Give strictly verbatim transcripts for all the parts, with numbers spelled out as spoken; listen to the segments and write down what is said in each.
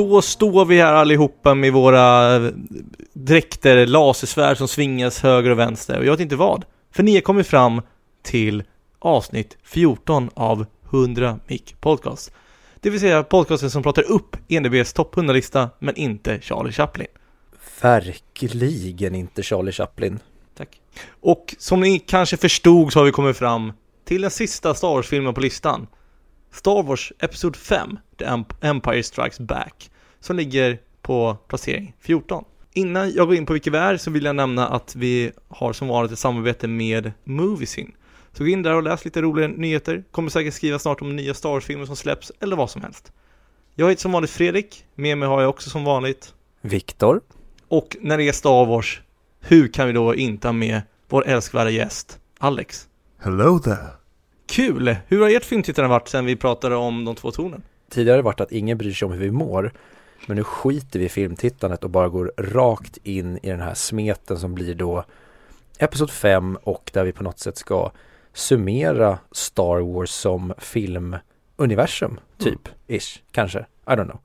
då står vi här allihopa med våra dräkter, lasersvärd som svingas höger och vänster. Och jag vet inte vad. För ni kommer fram till avsnitt fjorton av Hundramick podcast. Det vill säga podcasten som pratar upp N D B:s topp hundra-lista, men inte Charlie Chaplin. Verkligen inte Charlie Chaplin. Tack. Och som ni kanske förstod så har vi kommit fram till den sista Star Wars-filmen på listan. Star Wars Episod fem, The Empire Strikes Back, som ligger på placering fjorton. Innan jag går in på vilka vi är så vill jag nämna att vi har som vanligt ett samarbete med Moviesyn. Så gå in där och läs lite roliga nyheter. Kommer säkert skriva snart om nya Star Wars-filmer som släpps eller vad som helst. Jag heter som vanligt Fredrik, med mig har jag också som vanligt Viktor. Och när det är Star Wars, hur kan vi då inte ha med vår älskvärda gäst, Alex? Hello there. Kul! Hur har ert filmtittare varit sen vi pratade om de två tornen? Tidigare har det varit att ingen bryr sig om hur vi mår. Men nu skiter vi i filmtittandet och bara går rakt in i den här smeten som blir då episod fem, och där vi på något sätt ska summera Star Wars som filmuniversum, typ. Mm. Ish, kanske. I don't know.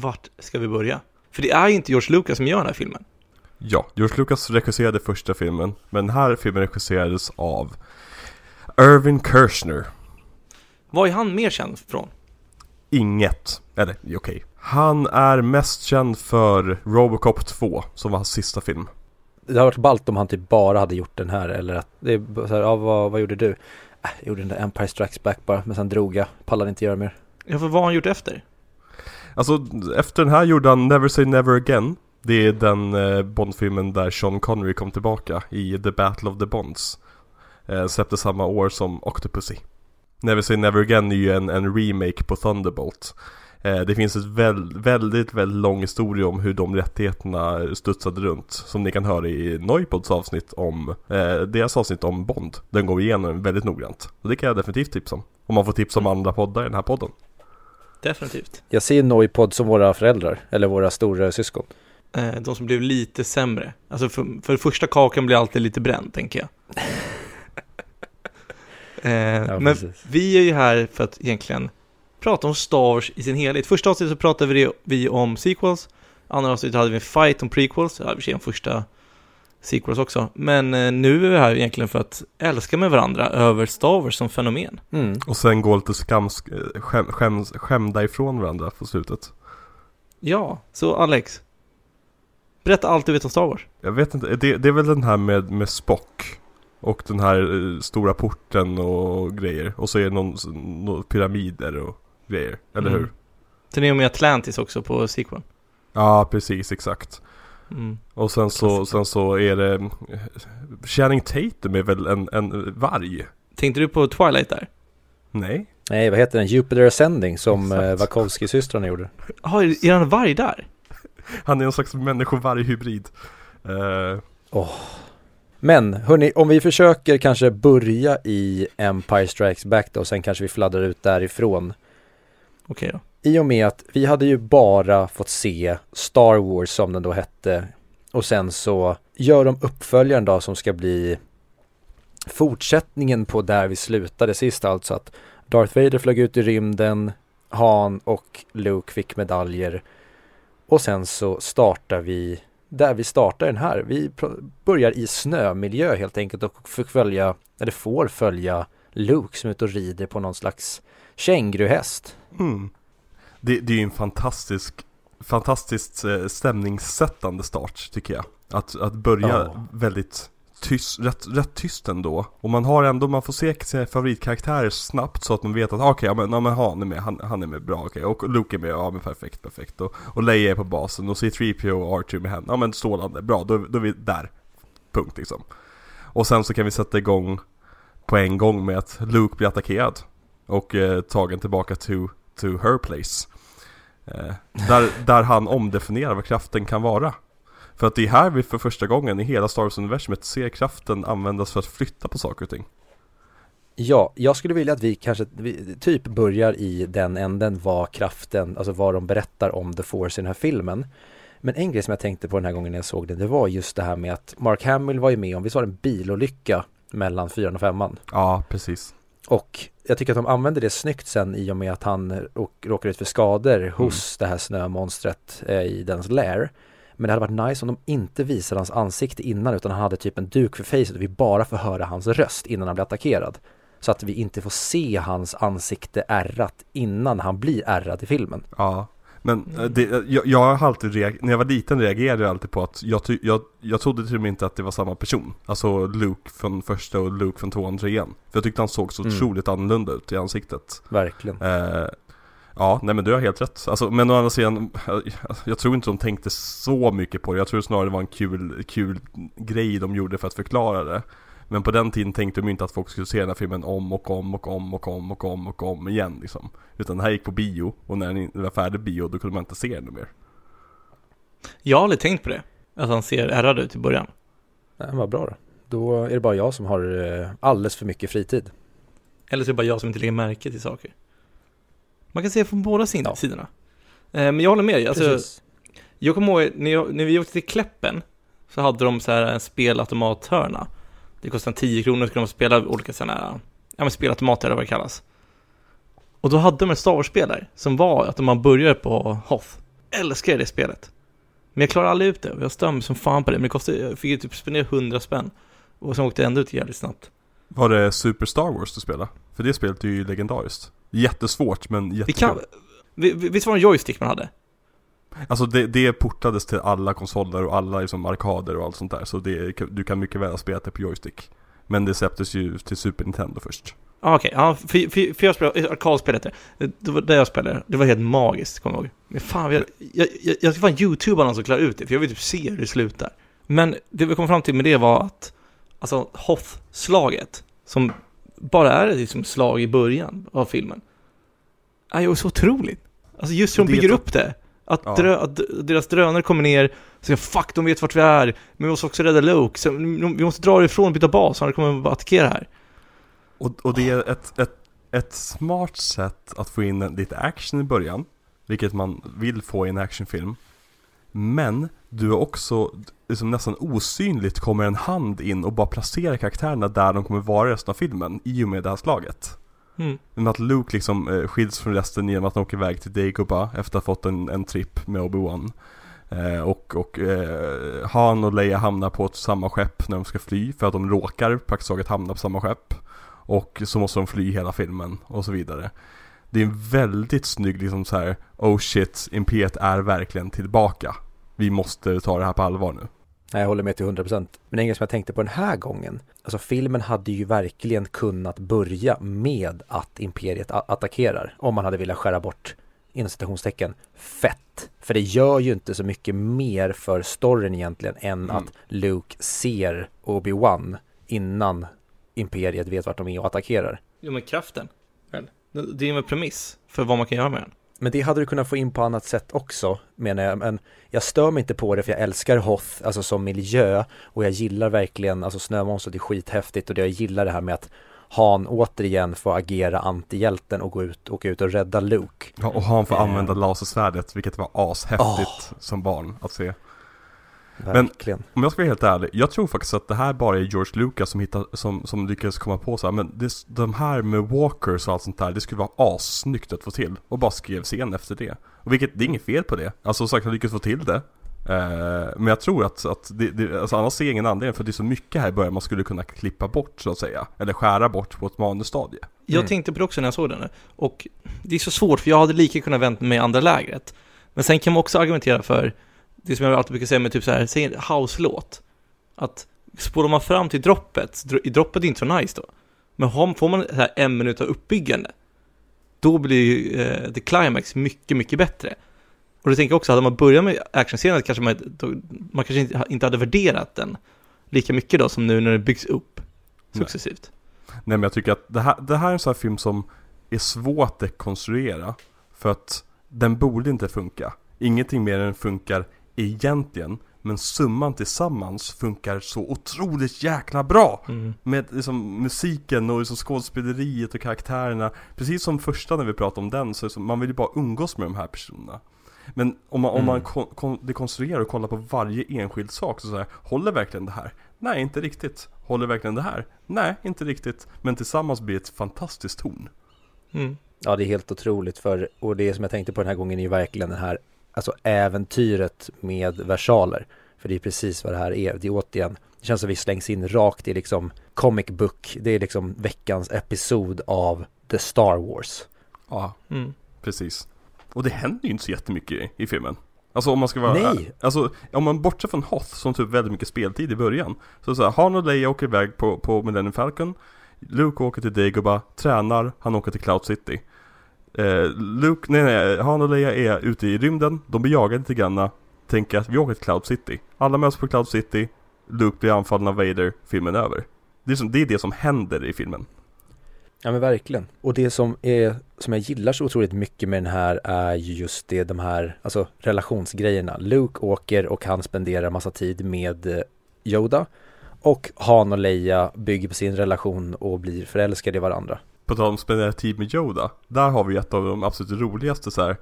Vart ska vi börja? För det är inte George Lucas som gör den här filmen. Ja, George Lucas regisserade första filmen. Men den här filmen regisserades av Irwin Kershner. Vad är han mer känd från? Inget. Eller, okej. Okay. Han är mest känd för Robocop två, som var hans sista film. Det hade varit ballt om han typ bara hade gjort den här. Eller att det är så här, ja, vad, vad gjorde du? Äh, jag gjorde den där Empire Strikes Back bara, men sen drog jag. Pallade inte göra mer. Ja, för vad har han gjort efter? Alltså, efter den här gjorde han Never Say Never Again. Det är den eh, Bond-filmen där Sean Connery kom tillbaka i The Battle of the Bonds. Eh, släpptes samma år som Octopussy. Never Say Never Again är ju en, en remake på Thunderbolt. Eh, det finns ett väl, väldigt, väldigt lång historia om hur de rättigheterna studsade runt. Som ni kan höra i Noypods avsnitt om, eh, deras avsnitt om Bond. Den går igenom väldigt noggrant. Och det kan jag definitivt tipsa om. Om man får tips om andra poddar i den här podden. Definitivt. Jag ser Noypod som våra föräldrar eller våra stora syskon. Eh, de som blev lite sämre. Alltså för, för det första kakan blir alltid lite bränd, tänker jag. eh, ja, men vi är ju här för att egentligen prata om Star Wars i sin helhet. Första avsnittet så pratade vi, vi om sequels. Andra avsnittet hade vi en fight om prequels. Ja, vi ser en första sequels också. Men eh, nu är vi här egentligen för att älska med varandra över Star Wars som fenomen. Mm. Och sen gå lite skams, skäm, skäm, skämda ifrån varandra på slutet. Ja, så Alex, berätta allt du vet om Star Wars. Jag vet inte, det, det är väl den här med, med Spock och den här eh, stora porten och grejer. Och så är det någon, någon pyramider och grejer, eller mm. hur? Sen är det med Atlantis också på sequel. Ja, ah, precis, exakt. Mm. Och sen så, sen så är det Channing Tatum är väl en, en varg. Tänkte du på Twilight där? Nej. Nej, vad heter den? Jupiter Ascending som Wachowski-systrarna gjorde. Jaha, är han en varg där? Han är en slags människovarg-hybrid. uh. oh. Men hörni, om vi försöker kanske börja i Empire Strikes Back då, och sen kanske vi fladdrar ut därifrån. Okej då. I och med att vi hade ju bara fått se Star Wars som den då hette, och sen så gör de uppföljaren då som ska bli fortsättningen på där vi slutade sist, alltså att Darth Vader flög ut i rymden, Han och Luke fick medaljer, och sen så startar vi där vi startar den här. Vi börjar i snömiljö helt enkelt och får följa, eller får följa Luke som är ute och rider på någon slags känguruhäst. Mm. Det, det är ju en fantastisk, fantastiskt stämningssättande start, tycker jag. Att, att börja oh. väldigt tyst, rätt, rätt tyst ändå. Och man har ändå, man får se sina favoritkaraktärer snabbt så att man vet att okej, okay, ja, men, ja, men han är med, han, han är med bra, okej. Okay. Och Luke är med, ja men perfekt, perfekt. Och, och Leia är på basen och C tre P O och R två med henne. Ja men strålande, bra, då, då är vi där. Punkt liksom. Och sen så kan vi sätta igång på en gång med att Luke blir attackerad och eh, tagen tillbaka to, to her place. Eh, där, där han omdefinierar vad kraften kan vara. För att det är här vi för första gången i hela Star Wars-universumet ser kraften användas för att flytta på saker och ting. Ja, jag skulle vilja att vi kanske vi, typ börjar i den änden vad kraften, alltså vad de berättar om The Force i den här filmen. Men en grej som jag tänkte på den här gången när jag såg den, det var just det här med att Mark Hamill var ju med om, vi sa en bilolycka mellan fyran och femman. Ja, precis. Och jag tycker att de använder det snyggt sen i och med att han råkar ut för skador mm. hos det här snömonstret eh, i dens lair. Men det hade varit nice om de inte visade hans ansikte innan, utan han hade typ en duk för facet och vi bara får höra hans röst innan han blir attackerad. Så att vi inte får se hans ansikte ärrat innan han blir ärrad i filmen. Ja, men det, jag, jag har alltid reagerat, när jag var liten reagerade jag alltid på att jag, jag, jag trodde till och med inte att det var samma person. Alltså Luke från första och Luke från tvåan, trean. För jag tyckte han såg så mm. otroligt annorlunda ut i ansiktet. Verkligen. Eh, Ja, nej men du har helt rätt. Alltså, men å andra sidan, jag tror inte de tänkte så mycket på det. Jag tror snarare det var en kul, kul grej de gjorde för att förklara det. Men på den tiden tänkte de inte att folk skulle se den här filmen om och om och om och om och om och om igen. Liksom. Utan det här gick på bio, och när den var färdig bio då kunde man inte se den mer. Jag har aldrig tänkt på det. Att han ser ärrad ut i början. Nej, vad bra då. Då är det bara jag som har alldeles för mycket fritid. Eller så är det bara jag som inte lägger märke till saker. Man kan se från båda sidorna. Ja. Men jag håller med dig. Alltså, jag kommer ihåg, när, jag, när vi åkte till Kläppen så hade de så här en spelautomathörna. Det kostade tio kronor så kunde de spela olika sådana här, ja men spelautomater eller vad det kallas. Och då hade de en Star Wars-spel där som var att man började på Hoth. Älskar det spelet. Men jag klarade aldrig ut det. Jag stömde som fan på det. Men det kostade, jag fick ju typ spendera hundra spänn. Och sen åkte jag ändå ut jävligt snabbt. Var det Super Star Wars du spelade? För det spelet är ju legendariskt. Jättesvårt, men jättekul. Vi kan, visst var det en joystick man hade? Alltså det, det portades till alla konsoler och alla liksom arkader och allt sånt där. Så det, du kan mycket väl spela det på joystick. Men det släpptes ju till Super Nintendo först. Ah, okej, okay. ah, för, för, för jag spelade arkadspelet där. Det var det jag spelade. Det var helt magiskt, kommer jag ihåg. Men fan, jag, jag, jag, jag ska fan YouTubea någon som klarar ut det. För jag vill typ se hur det slutar. Men det vi kom fram till med det var att alltså Hoth-slaget som bara är det liksom slag i början av filmen. Aj, det är så otroligt. Alltså just hur de bygger upp det. Att, ja. drö- att deras drönare kommer ner och säger fuck, de vet vart vi är. Men vi måste också rädda Luke. Så vi måste dra ifrån och byta bas. Annars kommer vi att attackera här. Och, och det är ett, ett, ett smart sätt att få in lite action i början. Vilket man vill få i en actionfilm. Men du är också liksom nästan osynligt kommer en hand in och bara placerar karaktärerna där de kommer vara i resten av filmen i och med det här slaget. Mm. Men att Luke liksom eh, skiljs från resten genom att han åker iväg till Dagobah efter att ha fått en, en trip med Obi-Wan. Eh, och och eh, Han och Leia hamnar på ett samma skepp när de ska fly för att de råkar praktiskt taget hamna på samma skepp. Och så måste de fly hela filmen och så vidare. Det är en väldigt snygg liksom så här, oh shit, Imperiet är verkligen tillbaka. Vi måste ta det här på allvar nu. Nej, jag håller med till hundra procent. Men en grej som jag tänkte på den här gången. Alltså filmen hade ju verkligen kunnat börja med att Imperiet a- attackerar. Om man hade velat skära bort, inom citationstecken, fett. För det gör ju inte så mycket mer för storyn egentligen än mm. att Luke ser Obi-Wan innan Imperiet vet vart de är och attackerar. Jo, men kraften. Det är ju en premiss för vad man kan göra med den. Men det hade du kunnat få in på annat sätt också, menar jag. Men jag stör mig inte på det för jag älskar Hoth alltså som miljö. Och jag gillar verkligen, alltså snömonstret är skithäftigt. Och jag gillar det här med att Han återigen får agera antihjälten och gå ut och, gå ut och rädda Luke. Ja, och Han får eh. använda lasersvärdet, vilket var ashäftigt oh. som barn att se. Verkligen. Men om jag ska vara helt ärlig, jag tror faktiskt att det här bara är George Lucas som, hittar, som, som lyckades komma på så här, men det, de här med walkers och allt sånt där, det skulle vara assnyggt att få till och bara skrev scen efter det. Och vilket, det är inget fel på det. Alltså sagt, han lyckades få till det. Eh, men jag tror att, att det, det, alltså, annars ser ingen anledning, för det är så mycket här i början man skulle kunna klippa bort så att säga, eller skära bort på ett manusstadie. Jag mm. tänkte på det också när jag såg den nu. Och det är så svårt, för jag hade lika kunnat vänta mig andra lägret. Men sen kan man också argumentera för det som jag alltid brukar säga med typ så här, säg en house-låt. Att Spårar man fram till droppet, droppet är inte så nice då. Men får man här en minut av uppbyggande, då blir eh, the climax mycket, mycket bättre. Och då tänker jag också, hade man börjat med actionscenen kanske man, då, man kanske inte, inte hade värderat den lika mycket då som nu när det byggs upp successivt. Nej, Nej men jag tycker att det här, det här är en sån här film som är svårt att konstruera. För att den borde inte funka. Ingenting mer än funkar egentligen. Men summan tillsammans funkar så otroligt jäkla bra. Mm. Med liksom, musiken och liksom, skådespeleriet och karaktärerna. Precis som första när vi pratade om den. Så liksom, man vill ju bara umgås med de här personerna. Men om man, mm. om man kon- kon- dekonstruerar och kollar på varje enskild sak. Så, så här, håller verkligen det här? Nej, inte riktigt. Håller verkligen det här? Nej, inte riktigt. Men tillsammans blir ett fantastiskt torn. Mm. Ja, det är helt otroligt. För, och det som jag tänkte på den här gången är ju verkligen den här, alltså äventyret med versaler. För det är precis vad det här är. Det är återigen, det känns som vi slängs in rakt i liksom comic book. Det är liksom veckans episod av The Star Wars. Ja, mm. precis. Och det händer ju inte så jättemycket i filmen. Alltså om man ska vara... Nej! Alltså om man bortser från Hoth som typ väldigt mycket speltid i början. Så så här, Han och Leia åker iväg på, på Millennium Falcon. Luke åker till Dagobah, tränar, han åker till Cloud City. Eh, Luke, nej nej, Han och Leia är ute i rymden. De blir jagade lite grann. Tänker att vi åker till Cloud City. Alla möts på Cloud City. Luke blir anfallen av Vader. Filmen är över. Det är, som, det är det som händer i filmen. Ja men verkligen. Och det som, är, som jag gillar så otroligt mycket med den här är just det, de här alltså, relationsgrejerna. Luke åker och han spenderar massa tid med Yoda. Och Han och Leia bygger på sin relation och blir förälskade i varandra. På tal om spendera tid med Yoda. Där har vi ett av de absolut roligaste så här,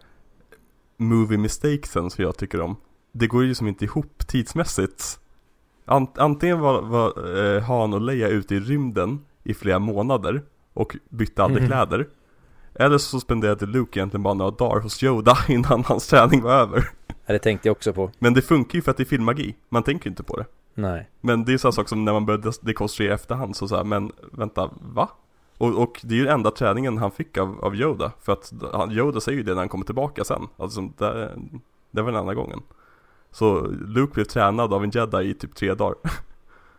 movie mistakesen som jag tycker om. Det går ju som inte ihop tidsmässigt. Ant- antingen var, var eh, Han och Leia ute i rymden i flera månader och bytte aldrig mm. kläder. Eller så spenderade Luke egentligen bara några dagar hos Yoda innan hans träning var över. Ja, det tänkte jag också på. Men det funkar ju för att det är filmmagi. Man tänker ju inte på det. Nej. Men det är så här sak som när man började dekonstruera efterhand så, så här, men vänta, va? Och, och det är ju enda träningen han fick av, av Yoda. För att han, Yoda säger ju det när han kommer tillbaka sen. Alltså det, det var den andra gången. Så Luke blev tränad av en Jedi i typ tre dagar.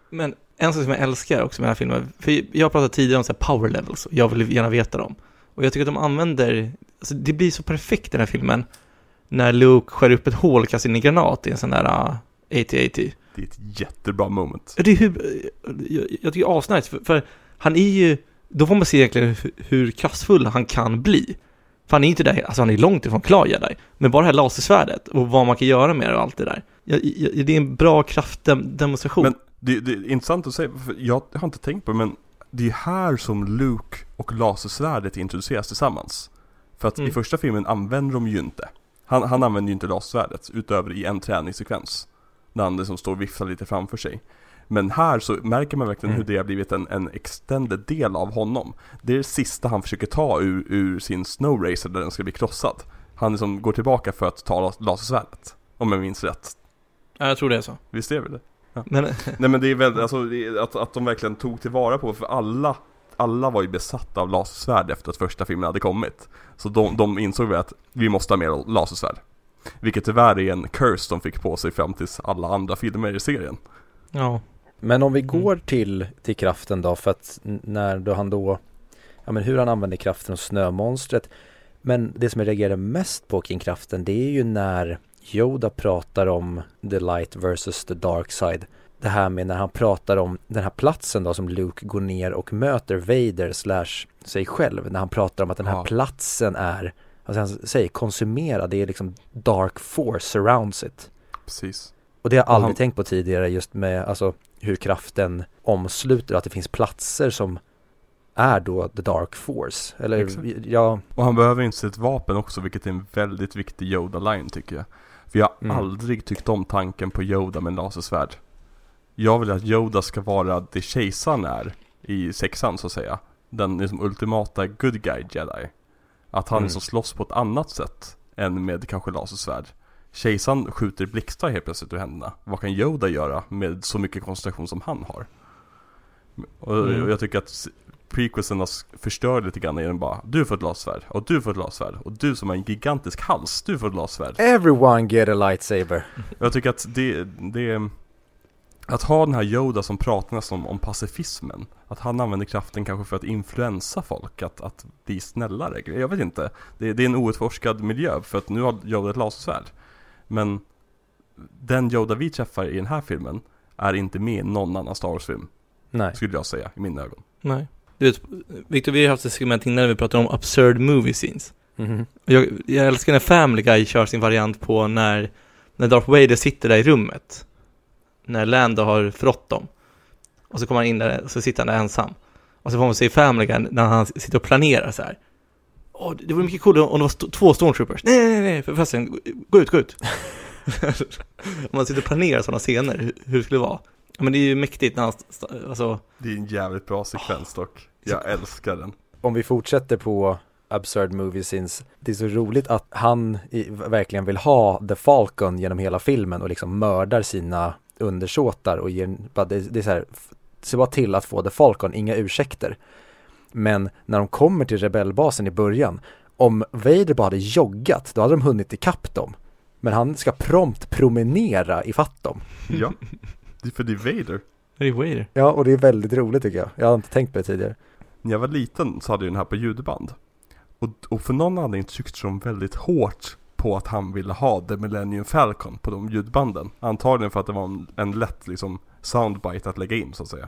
Men en sak som jag älskar också med den här filmen, för jag pratade tidigare om så här power levels och jag vill gärna veta dem. Och jag tycker att de använder, alltså det blir så perfekt i den här filmen. När Luke skär upp ett hål och kastar in en granat i en sån där A T A T. Det är ett jättebra moment. Det är hur, jag, jag tycker asnice för, för han är ju, då får man se egentligen hur, hur kraftfull han kan bli. För han är inte där, alltså han är långt ifrån klar Jedi. Men bara det här lasersvärdet och vad man kan göra med det och allt det där. Jag, jag, det är en bra kraftdemonstration. Men det, det är intressant att säga, för jag har inte tänkt på det, men det är här som Luke och lasersvärdet introduceras tillsammans. För att mm. i första filmen använder de ju inte. Han, han använder ju inte lasersvärdet utöver i en träningssekvens. När han liksom står och viftar lite framför sig. Men här så märker man verkligen mm. hur det har blivit en, en extended del av honom. Det är det sista han försöker ta ur, ur sin Snow Racer där den ska bli krossad. Han liksom går tillbaka för att ta lasersvärdet. Om jag minns rätt. Ja, jag tror det är så. Visst är det? Ja. Men... Nej, men det är väldigt, alltså, att, att de verkligen tog tillvara på. För alla, alla var ju besatta av lasersvärd efter att första filmen hade kommit. Så de, de insåg väl att vi måste ha mer lasersvärd. Vilket tyvärr är en curse de fick på sig fram tills alla andra filmer i serien. Ja. Men om vi går till, till kraften då, för att när då han då, ja men hur han använder kraften och snömonstret. Men det som jag reagerar mest på kring kraften, det är ju när Yoda pratar om the light versus the dark side. Det här med när han pratar om den här platsen då som Luke går ner och möter Vader slash sig själv. När han pratar om att den här ja. platsen är, alltså han säger konsumera, det är liksom dark force surrounds it. Precis. Och det har jag aldrig han... tänkt på tidigare just med alltså, hur kraften omsluter att det finns platser som är då the dark force. Eller, ja... Och han behöver inte sitt vapen också, vilket är en väldigt viktig Yoda-line tycker jag. För jag har mm. aldrig tyckt om tanken på Yoda med en lasersvärd. Jag vill att Yoda ska vara det kejsaren är i sexan så att säga. Den liksom, ultimata good guy Jedi. Att han mm. liksom slåss på ett annat sätt än med kanske lasersvärd. Kejsan skjuter blixtar helt plötsligt ur händerna. Vad kan Yoda göra med så mycket koncentration som han har? Och mm. jag tycker att prequelserna förstör lite grann genom bara du får ett lasersvärd, och du får ett lasersvärd, och du som har en gigantisk hals, du får ett lasersvärd. Everyone get a lightsaber. Jag tycker att det, det Att ha den här Yoda som pratar nästan om, om pacifismen. Att han använder kraften kanske för att influensa folk. Att, att bli snällare. Jag vet inte. Det, det är en outforskad miljö. För att nu har Yoda ett lasersvärd. Men den Yoda vi träffar i den här filmen är inte med i någon annan Star Wars-film. Nej. Skulle jag säga, i mina ögon. Nej. Du vet, Victor, vi har haft ett segment innan när vi pratar om absurd movie scenes. Mm-hmm. Jag, jag älskar när Family Guy kör sin variant på när, när Darth Vader sitter där i rummet. När Lando har förrått dem. Och så kommer han in där och så sitter han där ensam. Och så får man se i Family Guy när han sitter och planerar så här. Åh, det vore mycket coolt om det var st- två stormtroopers. Nej, nej, nej, för fasen, gå ut, gå ut. Om man sitter och planerar sådana scener, hur, hur skulle det vara? Men det är ju mäktigt när han st- alltså... Det är en jävligt bra sekvens dock. Jag älskar den. Om vi fortsätter på absurd movie scenes. Det är så roligt att han i, verkligen vill ha The Falcon genom hela filmen och liksom mördar sina undersåtar och ger, det, det är så här, se bara till att få The Falcon, inga ursäkter. Men när de kommer till rebellbasen i början, om Vader bara hade joggat, då hade de hunnit ikapp dem. Men han ska prompt promenera ifatt dem. Ja, det är för det är Vader. Det är Vader. Ja, och det är väldigt roligt tycker jag. Jag hade inte tänkt på det tidigare. När jag var liten så hade jag den här på ljudband. Och, och för någon anledning tyckte de väldigt hårt på att han ville ha The Millennium Falcon på de ljudbanden. Antagligen för att det var en, en lätt liksom, soundbite att lägga in så att säga.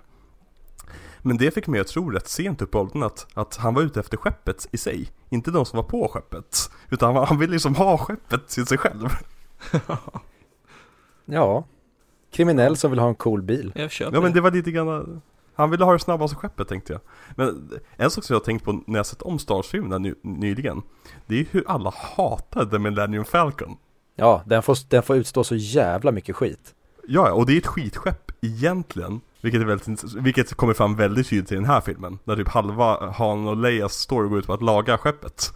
Men det fick mig att tro rätt sent upp i åldern att, att han var ute efter skeppet i sig. Inte de som var på skeppet. Utan han, han ville liksom ha skeppet till sig själv. Ja. Kriminell som vill ha en cool bil. Jag köper. Ja men det var lite grann... Han ville ha det snabbaste skeppet tänkte jag. Men en sak som jag har tänkt på när jag sett om Star Wars-filmen ny- nyligen. Det är hur alla hatade Millennium Falcon. Ja, den får, den får utstå så jävla mycket skit. Ja, och det är ett skitskepp egentligen. Vilket, är väldigt, vilket kommer fram väldigt tydligt i den här filmen. Där typ halva Han och Leias story går ut på att laga skeppet.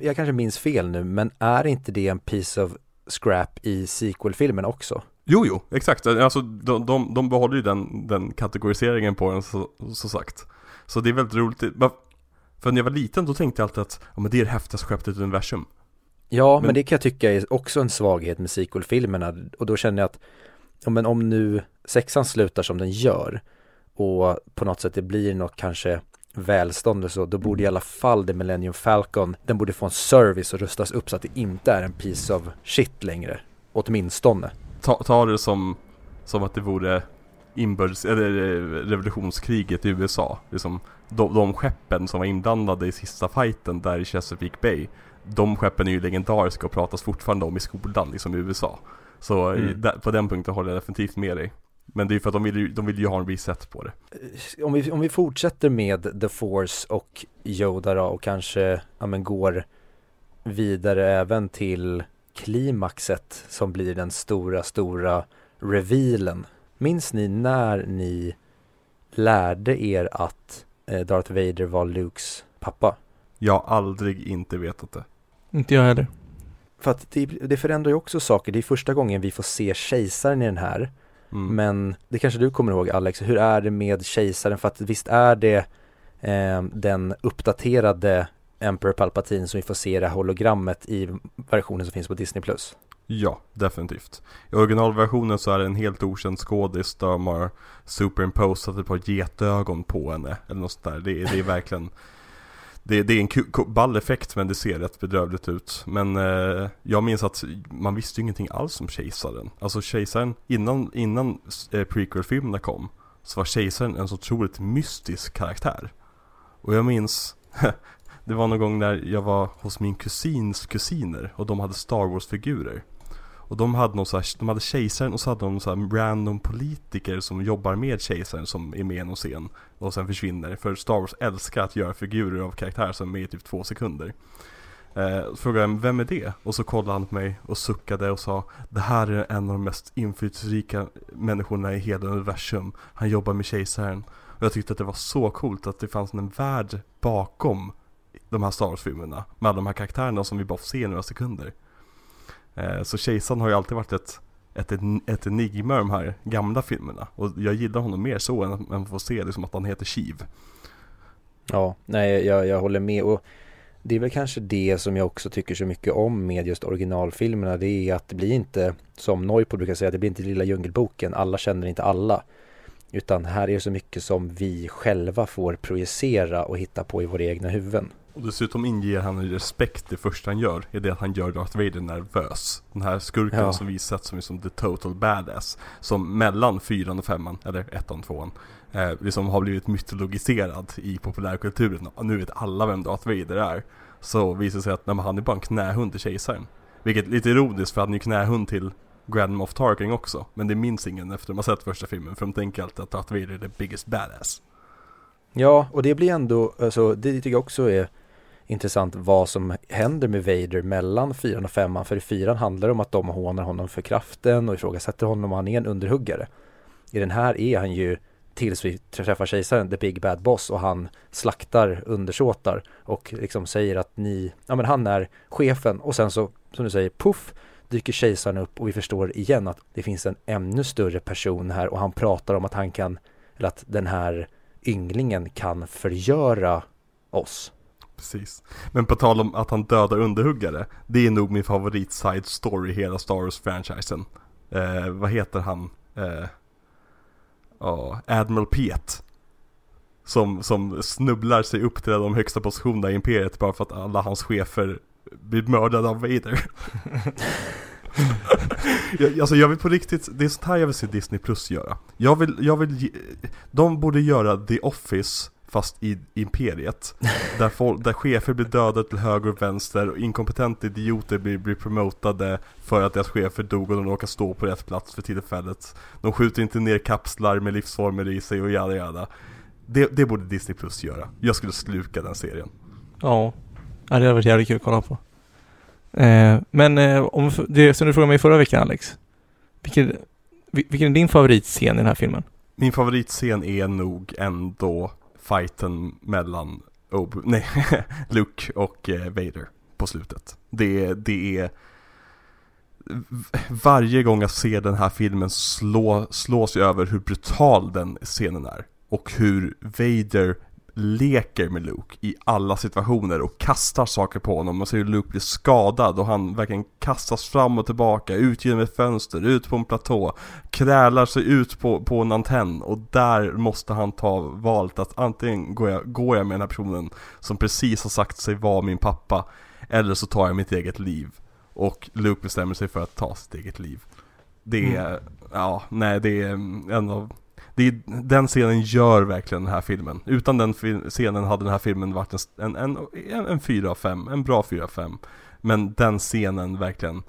Jag kanske minns fel nu, men är inte det en piece of scrap i sequel-filmen också? Jo, jo, exakt. Alltså, de, de, de behåller ju den, den kategoriseringen på den, så, så sagt. Så det är väldigt roligt. För när jag var liten då tänkte jag alltid att ja, men det är det häftigaste skeppet i universum. Ja, men... men det kan jag tycka är också en svaghet med sequel-filmerna. Och då känner jag att ja, men om nu sexan slutar som den gör och på något sätt det blir något kanske välstånd och så, då borde i alla fall The Millennium Falcon, den borde få en service och rustas upp så att det inte är en piece of shit längre. Åtminstone. Ta, ta det som, som att det vore inbördes, eller revolutionskriget i U S A. Liksom, de, de skeppen som var inblandade i sista fighten där i Chesapeake Bay, de skeppen är ju legendariska och pratas fortfarande om i skolan liksom i U S A. Så mm. i, där, på den punkten håller jag definitivt med dig. Men det är ju för att de vill ju, de vill ju ha en reset på det. Om vi, om vi fortsätter med The Force och Yoda då, och kanske ja, men går vidare även till... klimaxet som blir den stora, stora revealen. Minns ni när ni lärde er att Darth Vader var Lukes pappa? Jag har aldrig inte vetat det. Inte jag heller. För att det, det förändrar ju också saker. Det är första gången vi får se kejsaren i den här. Mm. Men det kanske du kommer ihåg, Alex. Hur är det med kejsaren? För att visst är det eh, den uppdaterade Emperor Palpatine som vi får se det hologrammet i versionen som finns på Disney+. Ja, definitivt. I originalversionen så är det en helt okänd skådis där de har superimposat ett par getögon på henne. Eller något sånt där. Det, det är verkligen... det, det är en k- k- balleffekt, men det ser rätt bedrövligt ut. Men eh, jag minns att man visste ju ingenting alls om kejsaren. Alltså kejsaren, innan, innan eh, prequel-filmerna kom så var kejsaren en så otroligt mystisk karaktär. Och jag minns... Det var någon gång när jag var hos min kusins kusiner och de hade Star Wars-figurer. Och de hade, någon så här, de hade kejsaren och så hade de så här random politiker som jobbar med kejsaren som är med i någon scen och sen försvinner. För Star Wars älskar att göra figurer av karaktärer som är med i typ två sekunder. Eh, frågade jag, vem är det? Och så kollade han på mig och suckade och sa det här är en av de mest inflytelserika människorna i hela universum. Han jobbar med kejsaren. Och jag tyckte att det var så coolt att det fanns en värld bakom de här Star Wars-filmerna med alla de här karaktärerna som vi bara får se i några sekunder. Eh, så kejsaren har ju alltid varit ett, ett, ett enigma i de här gamla filmerna. Och jag gillar honom mer så än att man får se liksom att han heter Chiv. Ja, nej, jag, jag håller med. Och det är väl kanske det som jag också tycker så mycket om med just originalfilmerna. Det är att det blir inte, som Noypod brukar säga, det blir inte Lilla djungelboken. Alla känner inte alla. Utan här är det så mycket som vi själva får projicera och hitta på i våra egna huvuden. Och dessutom inger han respekt det första han gör. Är det att han gör Darth Vader nervös. Den här skurken ja. som vi sett som liksom the total badass. Som mellan fyran och femman, eller ettan och tvåan. Eh, liksom har blivit mytologiserad i populärkulturen. Och nu vet alla vem Darth Vader är. Så visar sig att nej, han är bara en knähund till kejsaren. Vilket är lite ironiskt för han är ju knähund till Grand Moff Tarkin också. Men det minns ingen efter man sett första filmen. För de tänker alltid att Darth Vader är the biggest badass. Ja, och det blir ändå, alltså, det tycker jag också är intressant vad som händer med Vader mellan fyran och femman. För i fyran handlar det om att de hånar honom för kraften och ifrågasätter honom och han är en underhuggare. I den här är han ju, tills vi träffar kejsaren, the big bad boss, och han slaktar undersåtar och liksom säger att ni, ja men han är chefen, och sen så, som du säger, puff, dyker kejsaren upp och vi förstår igen att det finns en ännu större person här, och han pratar om att han kan, eller att den här ynglingen kan förgöra oss. Precis. Men på tal om att han dödar underhuggare, det är nog min favorit side story i hela Star Wars-franchisen. Eh, vad heter han? Eh, oh, Admiral Piet. Som, som snubblar sig upp till de högsta positionerna i imperiet bara för att alla hans chefer blir mördade av Vader. jag, alltså jag vill på riktigt, det är sånt här jag vill se Disney Plus göra. Jag vill, jag vill, de borde göra The Office fast i imperiet, där, folk, där chefer blir dödade till höger och vänster och inkompetenta idioter blir, blir promotade för att deras chefer dog och de råkar stå på rätt plats för tillfället. De skjuter inte ner kapslar med livsformer i sig och jada jada. Det, det borde Disney Plus göra. Jag skulle sluka den serien. Ja, det hade varit jävligt kul att kolla på. Eh, men eh, om det som du frågade mig förra veckan, Alex, vilken, vilken är din favoritscen i den här filmen? Min favoritscen är nog ändå fighten mellan Ob- nej, Luke och eh, Vader på slutet. Det, det är varje gång jag ser den här filmen slå, slås jag över hur brutal den scenen är och hur Vader leker med Luke i alla situationer och kastar saker på honom. Man ser hur Luke blir skadad och han verkligen kastas fram och tillbaka, ut genom ett fönster, ut på en platå, krälar sig ut på, på en antenn, och där måste han ta valet att antingen går jag, går jag med den här personen som precis har sagt sig vara min pappa, eller så tar jag mitt eget liv, och Luke bestämmer sig för att ta sitt eget liv. Det är, mm. ja, nej det är en av Det är, den scenen gör verkligen den här filmen. Utan den fil- scenen hade den här filmen varit en, en, en, en fyra av fem, en bra fyra av fem. Men den scenen verkligen,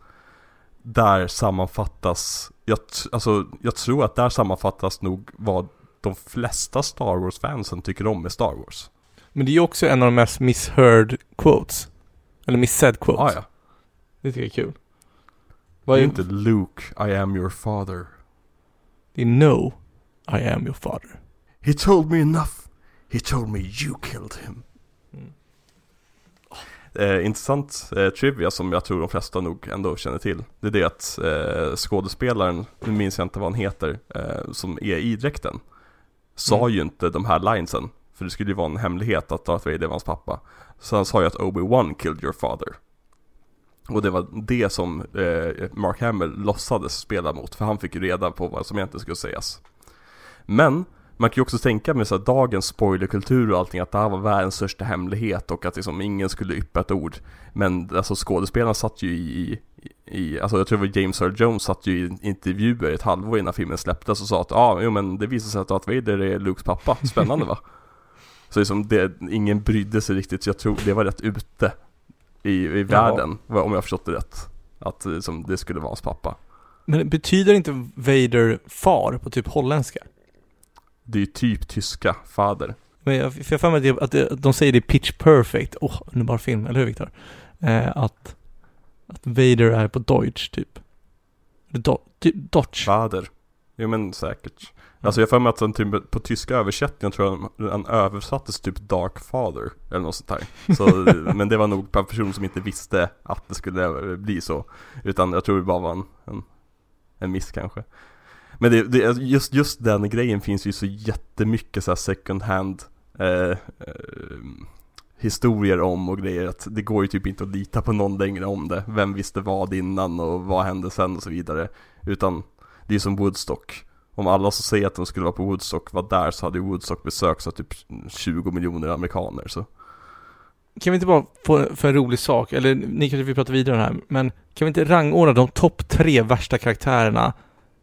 där sammanfattas, jag, alltså, jag tror att där sammanfattas nog vad de flesta Star Wars-fansen tycker om med Star Wars. Men det är ju också en av de mest misheard quotes. Eller missaid quotes. Ah, ja. Det tycker jag är kul. Vad är det? Inte Luke, I am your father. Det är no. I am your father. He told me enough. He told me you killed him. Mm. Eh, intressant eh, trivia som jag tror de flesta nog ändå känner till. Det är det att eh, skådespelaren, nu minns jag inte vad han heter, eh, som är i dräkten, sa mm. ju inte de här linesen. För det skulle ju vara en hemlighet att Darth Vader var hans pappa. Så han sa ju att Obi-Wan killed your father. Och det var det som eh, Mark Hamill låtsades spela mot. För han fick ju reda på vad som egentligen skulle sägas. Men man kan ju också tänka med så här, dagens spoilerkultur och allting, att det här var världens största hemlighet och att liksom ingen skulle yppa ett ord. Men alltså, skådespelarna satt ju i, i, i alltså, jag tror det var James Earl Jones satt ju i intervjuer ett halvår innan filmen släpptes och sa att ah, ja, men det visar sig att Darth Vader är Lukes pappa. Spännande va? Så liksom det, ingen brydde sig riktigt, så jag tror det var rätt ute i, i världen, om jag har förstått det rätt, att liksom, det skulle vara hans pappa. Men betyder inte Vader far på typ holländska? Det är ju typ tyska, fader. Men jag, för jag fann mig att det, de säger det i Pitch Perfect. Åh, oh, underbar film, eller hur Victor? Eh, att, att Vader är på Deutsch, typ. Do, do, Deutsch. Fader. Jo, men säkert. Mm. Alltså jag fann mig att den, typ, på tyska översättningen tror jag han översattes typ Dark Father, eller något sånt här. Så, men det var nog en person som inte visste att det skulle bli så. Utan jag tror det bara var en, en, en miss kanske. Men det, det, just, just den grejen finns ju så jättemycket så här second hand eh, eh, historier om och grejer, att det går ju typ inte att lita på någon längre om det. Vem visste vad innan och vad hände sen och så vidare. Utan det är som Woodstock. Om alla som säger att de skulle vara på Woodstock var där, så hade Woodstock besökts av typ tjugo miljoner amerikaner. Så kan vi inte bara få, för en rolig sak, eller ni kanske vill prata vidare om det här, men kan vi inte rangordna de topp tre värsta karaktärerna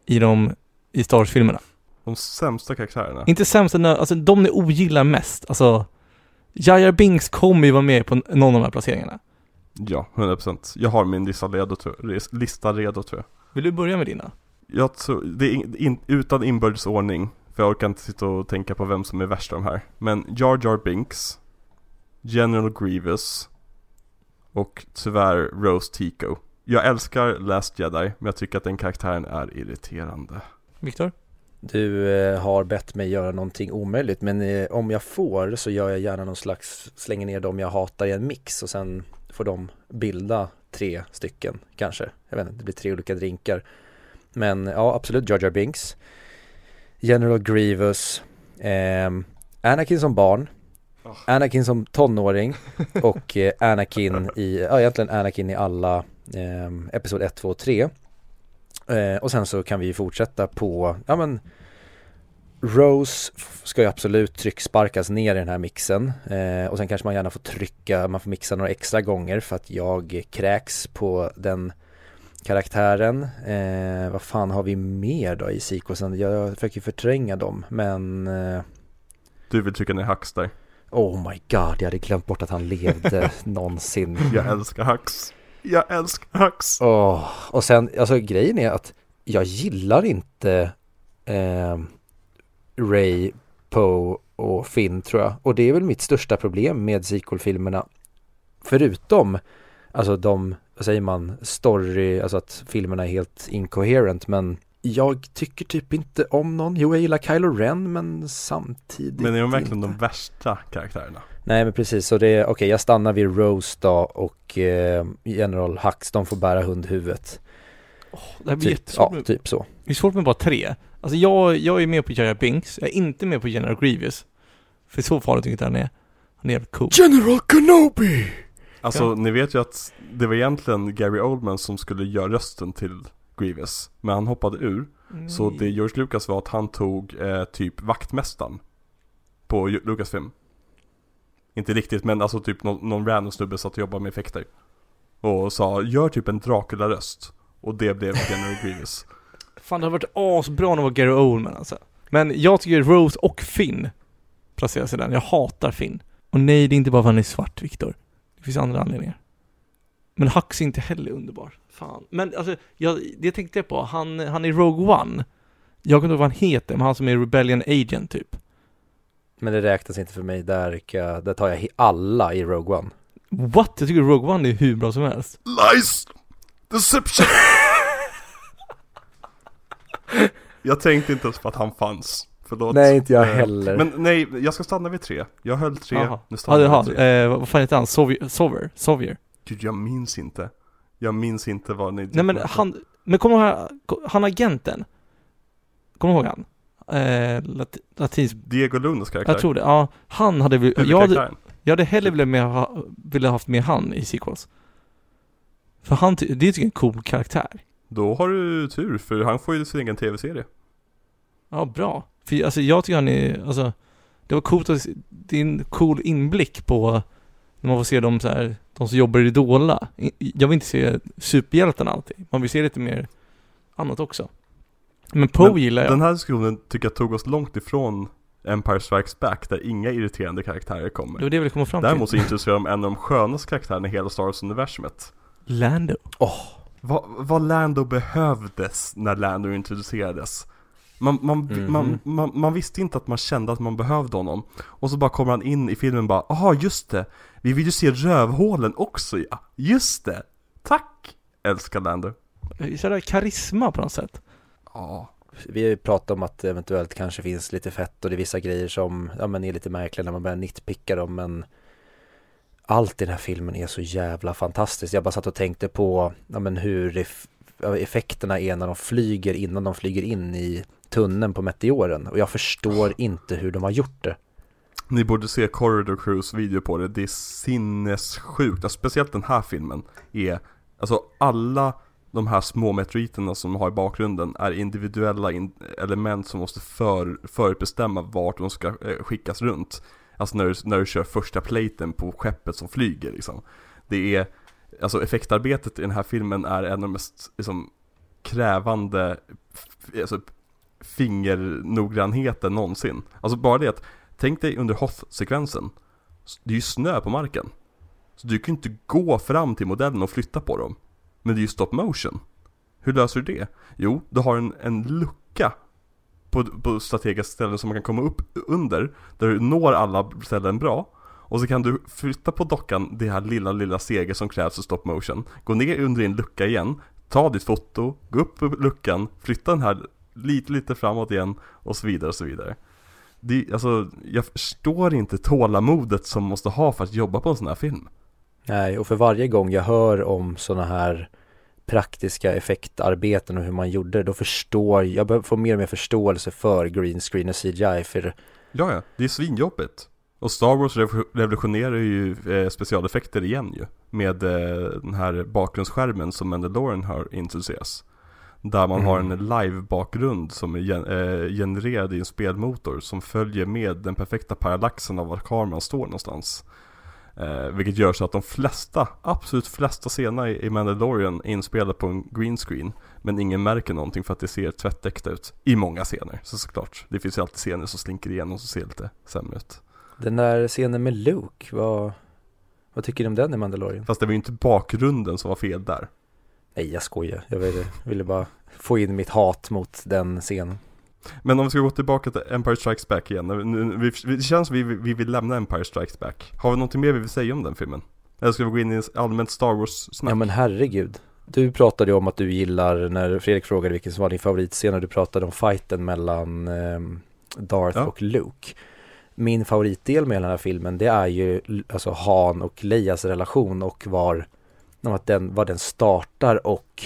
i de i Star Wars-filmerna? De sämsta karaktärerna? Inte sämsta, alltså de ni ogillar mest. Alltså Jar Jar Binks kommer ju vara med på någon av de här placeringarna. Ja, hundra procent. Jag har min lista redo, lista redo tror jag. Vill du börja med dina? Jag tror, det är in, in, utan inbördesordning, för jag orkar inte sitta och tänka på vem som är värst av de här. Men Jar Jar Binks, General Grievous och tyvärr Rose Tico. Jag älskar Last Jedi, men jag tycker att den karaktären är irriterande. Victor? Du eh, har bett mig göra någonting omöjligt, men eh, om jag får så gör jag gärna någon slags, slänger ner dem jag hatar i en mix och sen får de bilda tre stycken kanske. Jag vet inte, det blir tre olika drinkar. Men ja, absolut, Jar Jar Binks, General Grievous, eh, Anakin som barn, oh. Anakin som tonåring och eh, Anakin i, ja egentligen Anakin i alla eh, episod ett, två och tre. Eh, och sen så kan vi fortsätta på, ja men Rose ska ju absolut trycksparkas ner i den här mixen. Eh, och sen kanske man gärna får trycka, man får mixa några extra gånger för att jag kräks på den karaktären. Eh, vad fan har vi mer då i sequensen? Jag försöker förtränga dem, men... Eh... Du vill trycka ner Hux där. Oh my god, jag hade glömt bort att han levde någonsin. Jag älskar Hux. Jag älskar Hux. Oh, och sen, alltså grejen är att jag gillar inte eh, Ray, Poe och Finn tror jag. Och det är väl mitt största problem med sequel-filmerna. Förutom, alltså de... Vad säger man? Story, alltså att filmerna är helt incoherent, men jag tycker typ inte om någon. Jo, jag gillar Kylo Ren, men samtidigt... Men är de verkligen inte de värsta karaktärerna? Nej, men precis. Så det är, okej, okay, jag stannar vid Rose då och eh, General Hux, de får bära hundhuvudet. Oh, det här blir typ, ja, med, typ så. Det är svårt med bara tre. Alltså jag, jag är med på Jar Jar Binks, jag är inte med på General Grievous. För så farligt tycker jag han är. Han är jävligt cool. General Kenobi! Alltså, ja. Ni vet ju att det var egentligen Gary Oldman som skulle göra rösten till Grievous. Men han hoppade ur. Nej. Så det George Lucas var att han tog eh, typ vaktmästaren på Lucasfilm. Inte riktigt, men alltså typ någon, någon random snubbe satt och jobbade med effekter. Och sa, gör typ en Dracula-röst. Och det blev General Grievous. Fan, det har varit asbra när var Gary Oldman alltså. Men jag tycker Rose och Finn placeras i den. Jag hatar Finn. Och nej, det är inte bara för han är svart, Victor. Det finns andra anledningar. Men Hux är inte heller underbar. Fan. Men alltså, jag, det tänkte jag på. Han, han är Rogue One. Jag kunde inte vad han heter, men han som är Rebellion Agent typ. Men det räknas inte för mig. Där, där tar jag alla i Rogue One. What? Jag tycker Rogue One är hur bra som helst. Lies! Deception! Jag tänkte inte ens på att han fanns. Förlåt. Nej, inte jag heller. Men nej, jag ska stanna vid tre. Jag höll tre. Aha. Nu stannar jag vid tre. Eh, vad fan heter han? Sovier? Sovier? Sovier. Gud, jag minns inte. Jag minns inte vad ni... Nej, men han... Men kommer du ihåg han agenten? Kommer du ihåg han? Eh, lat, latins... Diego Lunas karaktär. Jag tror det. Ja, han hade... Väl, jag, hade jag hade hellre ville, med, ha, ville haft med han i sequels. För han... Det är ju en cool karaktär. Då har du tur, för han får ju sin egen tv-serie. Ja, bra. För, alltså, jag tycker han är, alltså, det var coolt att, det är en cool inblick på när man får se dem så här, de som jobbar i dåla. Jag vill inte se superhjälten alltid. Man vill se lite mer annat också. Men Poe gillar jag. Den här diskussionen tycker jag tog oss långt ifrån Empire Strikes Back, där inga irriterande karaktärer kommer. Det var det jag ville komma fram till. Däremot så introducerar de en av de skönaste karaktärerna i hela Star Wars-universumet. Lando. Oh, vad, vad Lando behövdes när Lando introducerades. Man, man, mm. man, man, man visste inte att man kände att man behövde honom. Och så bara kommer han in i filmen och bara, aha, just det. Vi vill ju se rövhålen också, ja. Just det. Tack, älskar Lando. Så det är karisma på något sätt. Ja. Vi pratar om att eventuellt kanske finns lite fett och det är vissa grejer som ja, men är lite märkliga när man börjar nitpicka dem. Men allt i den här filmen är så jävla fantastiskt. Jag bara satt och tänkte på ja, men hur ref- effekterna är när de flyger innan de flyger in i tunneln på meteoren. Och jag förstår inte hur de har gjort det. Ni borde se Corridor Crews video på det. Det är sinnessjukt. Alltså, speciellt den här filmen är... Alltså alla de här små meteoriterna som har i bakgrunden är individuella in- element som måste för- förutbestämma vart de ska eh, skickas runt. Alltså när du, när du kör första platen på skeppet som flyger. Liksom. Det är... Alltså effektarbetet i den här filmen är en av de mest liksom, krävande f- alltså, fingernoggrannheten någonsin. Alltså bara det att tänk dig under Hoth-sekvensen. Det är ju snö på marken. Så du kan ju inte gå fram till modellen och flytta på dem. Men det är ju stop motion. Hur löser du det? Jo, du har en, en lucka på, på strategiska ställen som man kan komma upp under. Där du når alla ställen bra. Och så kan du flytta på dockan det här lilla, lilla seger som krävs för stop motion. Gå ner under din lucka igen. Ta ditt foto. Gå upp på luckan. Flytta den här lite, lite framåt igen. Och så vidare och så vidare. Det, alltså, jag förstår inte tålamodet som måste ha för att jobba på en sån här film. Nej, och för varje gång jag hör om såna här praktiska effektarbeten och hur man gjorde, då förstår jag, får mer och mer förståelse för green screen och C G I. För... Ja, ja, det är svinjobbigt. Och Star Wars revolutionerar ju eh, specialeffekter igen ju. Med eh, den här bakgrundsskärmen som Mandalorian har introducerats. Där man mm. har en live-bakgrund som är gen- eh, genererad i en spelmotor som följer med den perfekta parallaxen av var kameran står någonstans. Eh, vilket gör så att de flesta, absolut flesta scener i Mandalorian är inspelade på en green screen. Men ingen märker någonting för att det ser tvättäckt ut i många scener. Så såklart, det finns ju alltid scener som slinker igenom och ser lite sämre ut. Den där scenen med Luke, vad, vad tycker du om den i Mandalorian? Fast det var ju inte bakgrunden som var fel där. Nej, jag skojar. Jag ville, ville bara få in mitt hat mot den scenen. Men om vi ska gå tillbaka till Empire Strikes Back igen. Det känns som vi, vi vill lämna Empire Strikes Back. Har vi något mer vi vill säga om den filmen? Eller ska vi gå in i allmänt Star Wars-snack? Ja, men herregud. Du pratade ju om att du gillar, när Fredrik frågade vilken som var din favoritscen, och du pratade om fighten mellan eh, Darth ja. och Luke. Min favoritdel med den här filmen, det är ju alltså Han och Leias relation och var... Att den, vad den startar och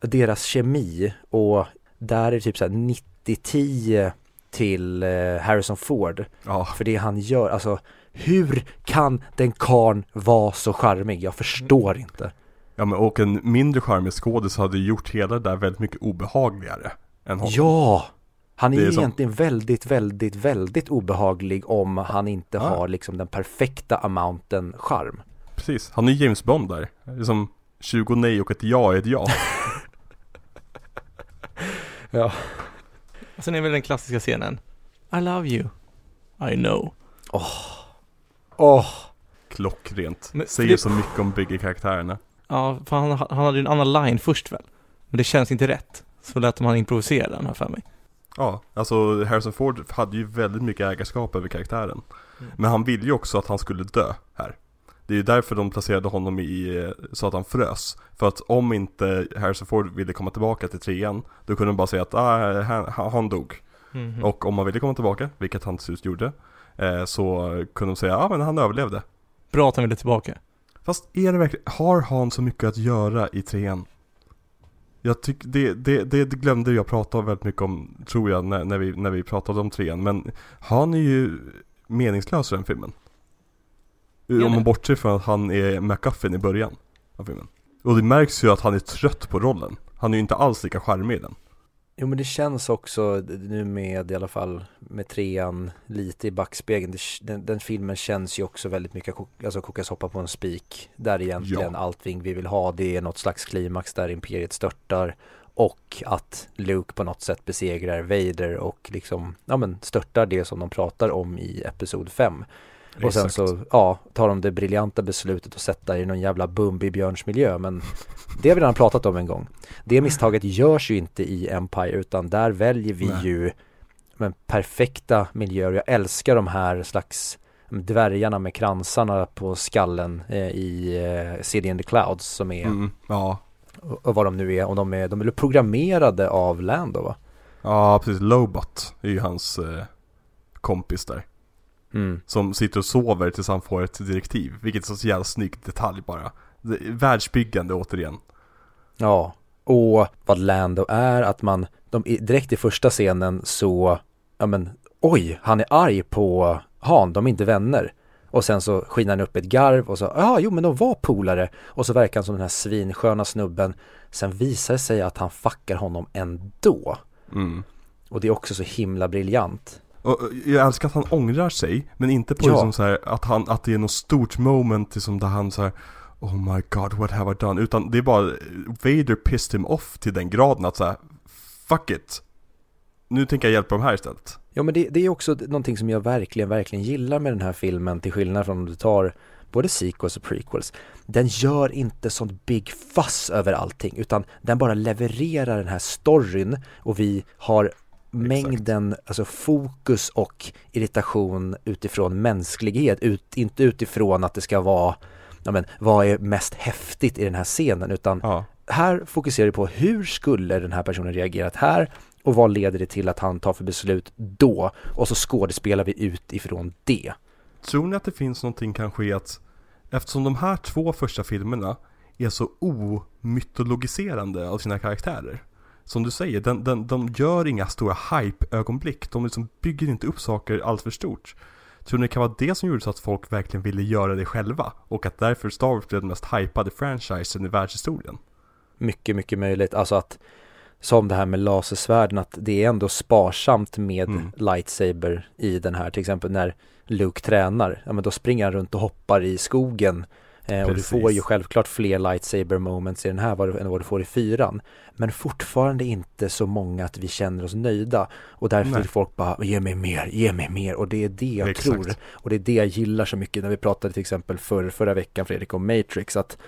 deras kemi. Och där är det typ så här nittio tio till Harrison Ford. Ja. För det han gör. Alltså, hur kan den karn vara så charmig? Jag förstår inte. Ja, men och en mindre charmig skådis hade gjort hela det där väldigt mycket obehagligare än honom. Ja! Han är, är egentligen som... väldigt, väldigt, väldigt obehaglig om han inte ja. har liksom den perfekta amounten charm. Precis, han är James Bond där. Liksom tjugo nej och ett ja är ett ja. Ja. Och sen är väl den klassiska scenen. I love you. I know. Åh. Oh. Oh. Klockrent. Men, Säger det... så mycket om bägge karaktärerna. Ja, för han, han hade ju en annan line först väl. Men det känns inte rätt. Så lät man improvisera den här för mig. Ja, alltså Harrison Ford hade ju väldigt mycket ägarskap över karaktären. Mm. Men han ville ju också att han skulle dö här. Det är därför de placerade honom i så att han frös. För att om inte Harrison Ford ville komma tillbaka till trean, då kunde de bara säga att ah, han, han dog. Mm-hmm. Och om han ville komma tillbaka, vilket han just gjorde, eh, så kunde de säga ah, men han överlevde. Bra att han ville tillbaka. Fast är det verkligen, har han så mycket att göra i trean? Jag tyck, det, det, det glömde jag prata väldigt mycket om, tror jag, när, när, vi, när vi pratade om trean. Men han är ju meningslös i den filmen. Om man bortser från att han är MacGuffin i början av filmen. Och det märks ju att han är trött på rollen. Han är ju inte alls lika charmig i den. Jo, men det känns också nu med i alla fall med trean lite i backspegeln. Det, den, den filmen känns ju också väldigt mycket alltså kokas hoppa på en spik. Där egentligen ja. allting vi vill ha, det är något slags klimax där imperiet störtar. Och att Luke på något sätt besegrar Vader och liksom ja, men störtar det som de pratar om i episod fem. Och sen Exakt. så ja, tar de det briljanta beslutet att sätta i någon jävla bumbi björns miljö. Men det har vi redan pratat om en gång. Det misstaget görs ju inte i Empire, utan där väljer vi Nej. ju men, perfekta miljöer. Jag älskar de här slags dvärgarna med kransarna på skallen eh, i eh, City in the Clouds som är mm, ja. och, och vad de nu är. Och de är, de är programmerade av Lando, va? Ja, precis. Lobot är ju hans eh, kompis där. Mm. Som sitter och sover tills han får ett direktiv. Vilket är så jävla snyggt detalj bara. Världsbyggande återigen. Ja, och vad Lando är att man de, direkt i första scenen så ja men, oj, han är arg på Han, de är inte vänner. Och sen så skinar han upp ett garv och så, ja, ah, jo men de var polare. Och så verkar han som den här svinsköna snubben. Sen visar det sig att han fuckar honom ändå. Mm. Och det är också så himla briljant. Och jag älskar att han ångrar sig, men inte på ja. liksom så här, att, han, att det är något stort moment liksom, där han så här, oh my god, what have I done? Utan det är bara, Vader pissed him off till den graden att så här, fuck it. Nu tänker jag hjälpa dem här istället. Ja, men det, det är också någonting som jag verkligen, verkligen gillar med den här filmen, till skillnad från om du tar både sequels och prequels. Den gör inte sånt big fuss över allting, utan den bara levererar den här storyn och vi har mängden, exakt, alltså fokus och irritation utifrån mänsklighet, ut, inte utifrån att det ska vara, ja men, vad är mest häftigt i den här scenen, utan ja. här fokuserar vi på hur skulle den här personen reagerat här och vad leder det till att han tar för beslut då, och så skådespelar vi ut ifrån det. Tror ni att det finns någonting kanske i att, eftersom de här två första filmerna är så omytologiserande av sina karaktärer, som du säger, den, den, de gör inga stora hype-ögonblick. De liksom bygger inte upp saker alls för stort. Tror ni det kan vara det som gjorde så att folk verkligen ville göra det själva? Och att därför Star Wars blev den mest hypade franchisen i världshistorien? Mycket, mycket möjligt. Alltså att, som det här med lasersvärden, att det är ändå sparsamt med mm. lightsaber i den här. Till exempel när Luke tränar, ja, men då springer han runt och hoppar i skogen. Precis. Och du får ju självklart fler lightsaber moments i den här än vad du får i fyran. Men fortfarande inte så många att vi känner oss nöjda. Och därför Nej. vill folk bara, ge mig mer, ge mig mer. Och det är det jag Exakt. tror. Och det är det jag gillar så mycket. När vi pratade till exempel för, förra veckan, Fredrik, om Matrix. Att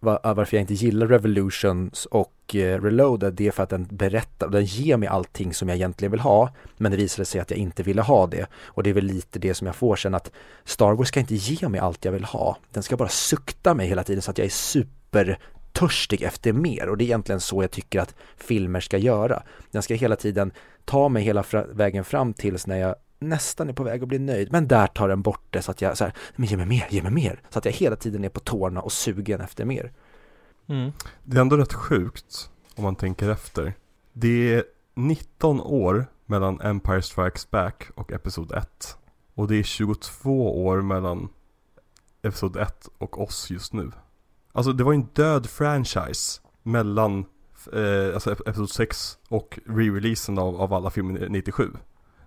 var, varför jag inte gillar Revolutions och eh, Reloaded, det är för att den berättar, den ger mig allting som jag egentligen vill ha. Men det visade sig att jag inte ville ha det. Och det är väl lite det som jag får sen, att Star Wars ska inte ge mig allt jag vill ha. Den ska bara sukta mig hela tiden så att jag är supertörstig efter mer. Och det är egentligen så jag tycker att filmer ska göra. Den ska hela tiden ta mig hela fra- vägen fram tills när jag nästan är på väg att bli nöjd, men där tar den bort det så att jag så här, men ge mig mer, ge mig mer, så att jag hela tiden är på tårna och sugen efter mer. Mm. Det är ändå rätt sjukt om man tänker efter. Det är nitton år mellan Empire Strikes Back och Episod ett, och det är tjugotvå år mellan Episod ett och oss just nu. Alltså det var ju en död franchise mellan eh, alltså Episod sex och re-releasen av, av alla filmer nittiosju.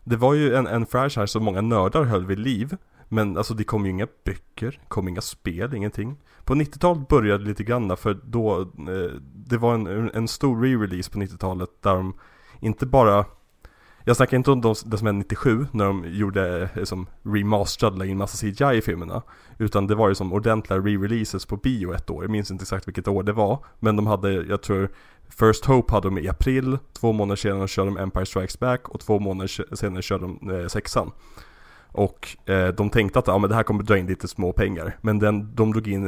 Det var ju en, en franchise som många nördar höll vid liv. Men alltså det kom ju inga böcker, kom inga spel, ingenting. På nittiotalet började lite grann, för då eh, det var en, en stor re-release på nittiotalet där de inte bara, jag snackar inte om de, det som är nittiosju när de gjorde liksom, remasterade, lade in massa C G I i filmerna, utan det var ju som ordentliga re-releases på bio ett år. Jag minns inte exakt vilket år det var, men de hade, jag tror First Hope hade de i april, två månader senare körde de Empire Strikes Back och två månader senare körde de eh, sexan. Och eh, de tänkte att ja, men det här kommer dra in lite små pengar, men den, de drog in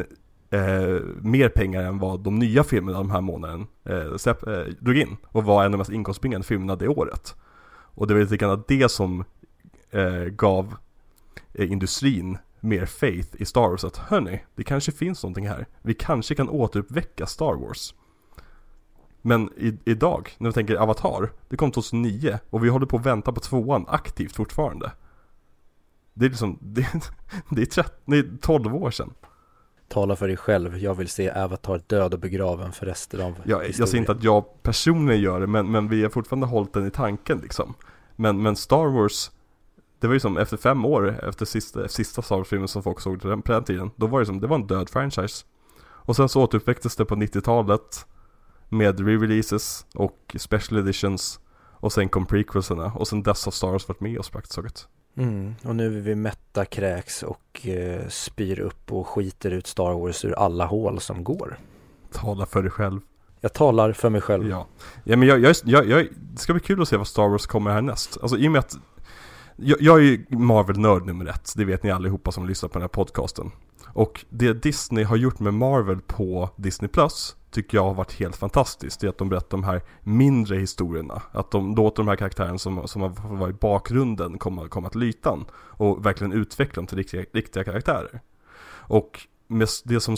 eh, mer pengar än vad de nya filmerna de här månaden eh, släpp, eh, drog in, och var en av de mest inkomstbringande filmerna det året. Och det var lite grann det som eh, gav eh, industrin mer faith i Star Wars, att hörni, det kanske finns någonting här, vi kanske kan återuppväcka Star Wars. Men i, idag, när vi tänker Avatar, det kom tjugohundranio och vi håller på att vänta på tvåan aktivt fortfarande. Det är liksom, det, det, är trettio, det är tolv år sedan. Tala för dig själv, jag vill se Avatar död och begraven för resten av ja, jag ser inte att jag personligen gör det, men, men vi har fortfarande hållit den i tanken liksom. Men, men Star Wars, det var ju som efter fem år, efter sista, sista Star Wars-filmen som folk såg på den, på den tiden, då var det som, det var en död franchise. Och sen så återuppväcktes det på nittiotalet med re-releases och special editions, och sen kom prequelserna, och sen dess har Star Wars varit med oss praktiskt taget. Mm, och nu är vi mätta, kräks och eh, spyr upp och skiter ut Star Wars ur alla hål som går. Tala för dig själv. Jag talar för mig själv. Ja, ja men jag, jag, jag, jag, det ska bli kul att se vad Star Wars kommer härnäst. Alltså i och med att jag, jag är ju Marvel-nörd nummer ett, det vet ni allihopa som lyssnar på den här podcasten. Och det Disney har gjort med Marvel på Disney Plus tycker jag har varit helt fantastiskt. Det är att de berättar de här mindre historierna. Att de låter de här karaktärerna som, som har varit i bakgrunden komma, komma till ytan. Och verkligen utveckla dem till riktiga, riktiga karaktärer. Och med det som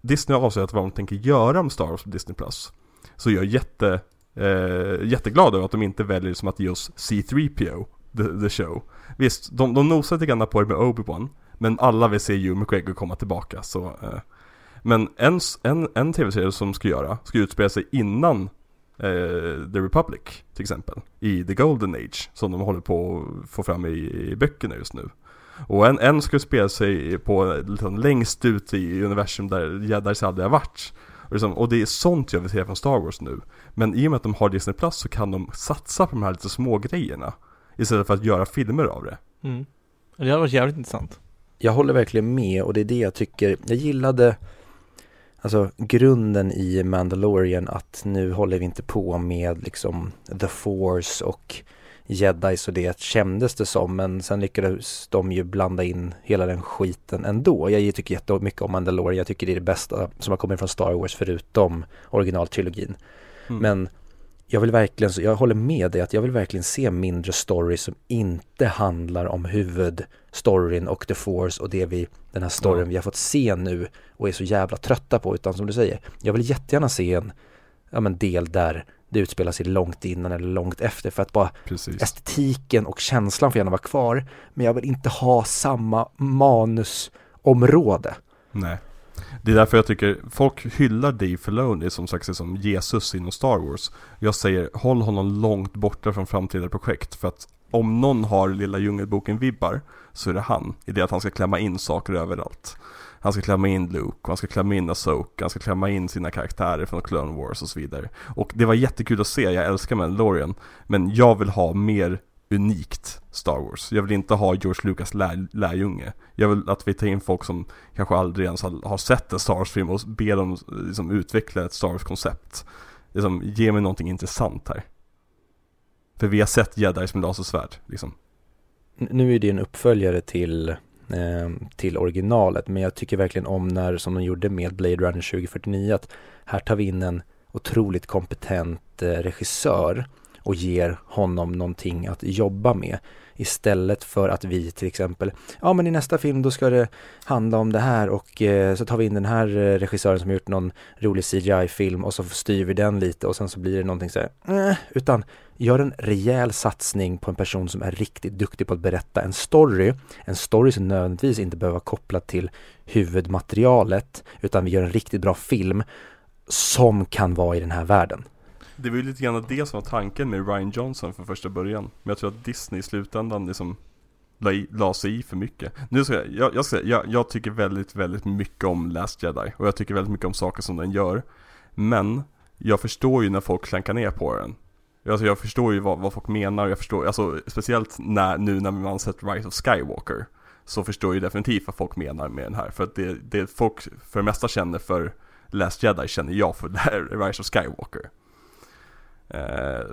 Disney har avslöjat vad de tänker göra med Star Wars på Disney Plus, så jag är jätte, eh, jätteglad över att de inte väljer som att ge oss C tre P O the, the show. Visst, de, de nosade lite grann på det med Obi-Wan, men alla vill se Hugh McGregor komma tillbaka. Så, eh. Men en, en, en tv-serie som ska göra ska utspela sig innan eh, The Republic till exempel, i The Golden Age, som de håller på att få fram i, i böckerna just nu. Och en, en ska spela sig på liksom, längst ut i universum där Jedis aldrig har varit. Och, liksom, och det är sånt jag vill se från Star Wars nu. Men i och med att de har Disney Plus så kan de satsa på de här lite små grejerna istället för att göra filmer av det. Mm. Det hade varit jävligt intressant. Jag håller verkligen med, och det är det jag tycker. Jag gillade alltså grunden i Mandalorian, att nu håller vi inte på med liksom The Force och Jedi, så det kändes det som, men sen lyckades de ju blanda in hela den skiten ändå. Jag tycker jättemycket om Mandalorian, jag tycker det är det bästa som har kommit från Star Wars förutom originaltrilogin. Mm. Men jag vill verkligen, jag håller med dig att jag vill verkligen se mindre stories som inte handlar om huvudstoryn och The Force och det vi, den här storyn mm. vi har fått se nu och är så jävla trötta på, utan som du säger, jag vill jättegärna se en ja, men del där det utspelar sig långt innan eller långt efter, för att bara precis. Estetiken och känslan får gärna vara kvar, men jag vill inte ha samma manusområde. Nej. Det är därför jag tycker folk hyllar Dave Filoni som sagt som Jesus inom Star Wars. Jag säger, håll honom långt borta från framtida projekt, för att om någon har lilla djungelboken vibbar så är det han, i det att han ska klämma in saker överallt. Han ska klämma in Luke, han ska klämma in Ahsoka, han ska klämma in sina karaktärer från Clone Wars och så vidare. Och det var jättekul att se, jag älskar Mandalorian, men jag vill ha mer unikt Star Wars. Jag vill inte ha George Lucas lär, lärjunge. Jag vill att vi tar in folk som kanske aldrig ens har, har sett en Star Wars-film och ber dem liksom, utveckla ett Star Wars-koncept. Liksom, ge mig någonting intressant här. För vi har sett Jedis med lasersvärd. Liksom. Nu är det en uppföljare till... till originalet, men jag tycker verkligen om när, som de gjorde med Blade Runner tjugo fyrtionio, att här tar vi in en otroligt kompetent regissör och ger honom någonting att jobba med, istället för att vi till exempel, ja men i nästa film då ska det handla om det här och eh, så tar vi in den här regissören som har gjort någon rolig C G I-film och så styr vi den lite och sen så blir det någonting så här, eh, utan gör en rejäl satsning på en person som är riktigt duktig på att berätta en story, en story som nödvändigtvis inte behöver vara kopplad till huvudmaterialet, utan vi gör en riktigt bra film som kan vara i den här världen. Det var ju lite grann det som var tanken med Rian Johnson från första början. Men jag tror att Disney i slutändan liksom la, i, la sig i för mycket. Nu ska jag, jag, jag, ska, jag, jag tycker väldigt, väldigt mycket om Last Jedi. Och jag tycker väldigt mycket om saker som den gör. Men jag förstår ju när folk klankar ner på den. Alltså jag förstår ju vad, vad folk menar. Jag förstår, alltså, speciellt när, nu när man sett Rise of Skywalker. Så förstår ju definitivt vad folk menar med den här. För att det, det folk för det mesta känner för Last Jedi känner jag för Rise of Skywalker.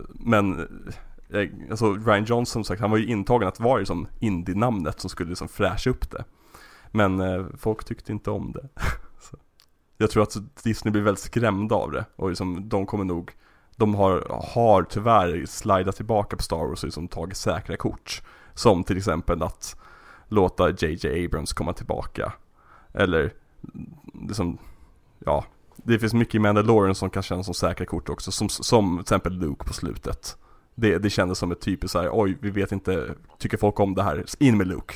Men alltså Rian Johnson som sagt, han var ju intagen att vara som indie-namnet som skulle liksom fräscha upp det. Men eh, folk tyckte inte om det. Så. Jag tror att Disney blir väldigt skrämda av det. Och liksom, de kommer nog, de har, har tyvärr slidat tillbaka på Star Wars och liksom tagit säkra kort. Som till exempel att låta J J Abrams komma tillbaka. Eller liksom, ja... Det finns mycket i Mandalorian som kan kännas som säkra kort också. Som, som till exempel Luke på slutet. Det, det kändes som ett typiskt så här, oj, vi vet inte, tycker folk om det här? In med Luke.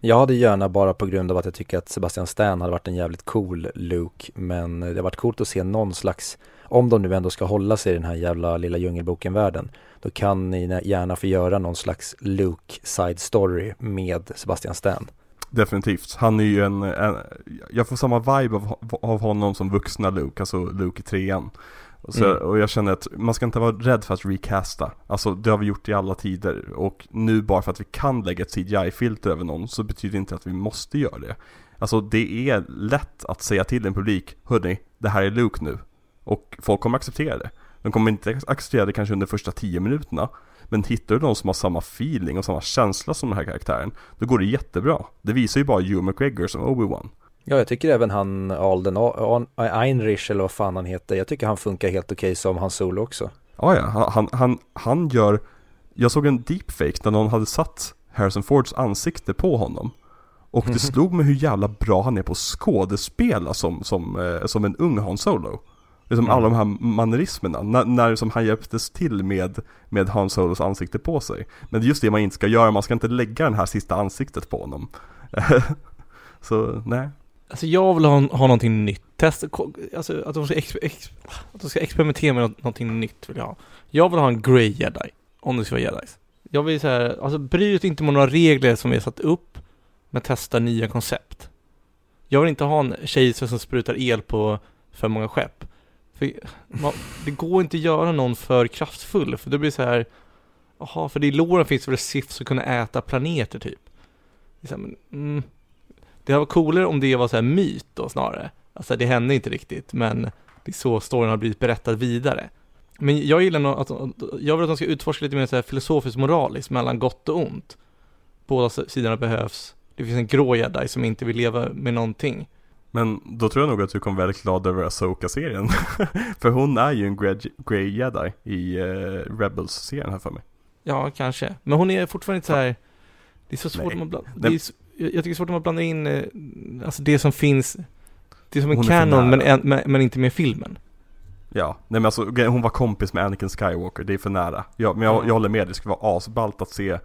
Jag hade gärna bara på grund av att jag tycker att Sebastian Stan hade varit en jävligt cool Luke. Men det har varit coolt att se någon slags, om de nu ändå ska hålla sig i den här jävla lilla djungelboken-världen, då kan ni gärna få göra någon slags Luke-side-story med Sebastian Stan. Definitivt. Han är ju en, en... Jag får samma vibe av, av honom som vuxna Luke. Alltså Luke i trean. Så, mm. Och jag känner att man ska inte vara rädd för att recasta. Alltså det har vi gjort i alla tider. Och nu bara för att vi kan lägga ett C G I-filter över någon så betyder det inte att vi måste göra det. Alltså det är lätt att säga till en publik, hörni, det här är Luke nu. Och folk kommer acceptera det. De kommer inte acceptera det kanske under första tio minuterna. Men hittar du någon som har samma feeling och samma känsla som den här karaktären, då går det jättebra. Det visar ju bara Hugh McGregor som Obi-Wan. Ja, jag tycker även han Alden Einrich eller vad fan han heter, jag tycker han funkar helt okej som Han Solo också. Ja, ja. Han, han, han gör... Jag såg en deepfake när någon hade satt Harrison Fords ansikte på honom. Och det slog mig hur jävla bra han är på skådespela som, som, som en ung Han Solo. Liksom mm. alla de här manerismerna. När, när som han hjälptes till med, med Han Solos ansikte på sig. Men det är just det man inte ska göra. Man ska inte lägga den här sista ansiktet på honom. Så nej. Alltså jag vill ha, ha någonting nytt. Testa, alltså att de, ska exper, ex, att de ska experimentera med någonting nytt vill jag ha. Jag vill ha en grey jedi. Om det ska vara jedis. Jag vill så här, alltså bry dig inte med några regler som är satt upp. Men testa nya koncept. Jag vill inte ha en tjej som sprutar el på för många skepp. För man, det går inte att göra någon för kraftfull. För det blir så här. Jaha, för det i låren finns väl Sith som kunde äta planeter typ. Det, här, men, mm, det var coolare om det var så här myt då snarare. Alltså det hände inte riktigt. Men det är så storyn har blivit berättad vidare. Men jag gillar no- att jag vill att de ska utforska lite mer så här filosofiskt moraliskt mellan gott och ont. Båda sidorna behövs. Det finns en grå jedi som inte vill leva med någonting. Men då tror jag nog att du kom väldigt glad över Ahsoka-serien. För hon är ju en grey jedi i uh, Rebels-serien här för mig. Ja, kanske. Men hon är fortfarande inte så här... Det är så svårt att blanda... Det är, jag tycker det är svårt att man blandar in alltså det som finns... Det är som en hon canon, men, en, men, men inte med filmen. Ja, nej men alltså hon var kompis med Anakin Skywalker. Det är för nära. Ja, men jag, mm. jag håller med. Det skulle vara asballt att se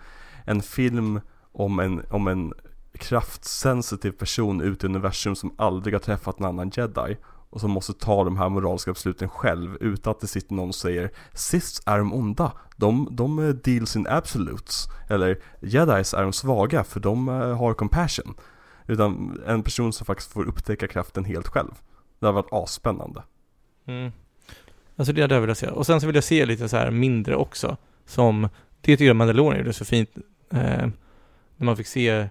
en film om en... Om en kraftsensitiv person ut i universum som aldrig har träffat en annan jedi och som måste ta de här moraliska besluten själv utan att det sitter någon och säger Siths är de onda, de, de deals in absolutes, eller jedis är de svaga för de har compassion, utan en person som faktiskt får upptäcka kraften helt själv. Det har varit asspännande. Mm. Alltså det hade jag velat se. Och sen så vill jag se lite så här mindre också, som det tycker jag Mandalorian gjorde så fint eh, när man fick se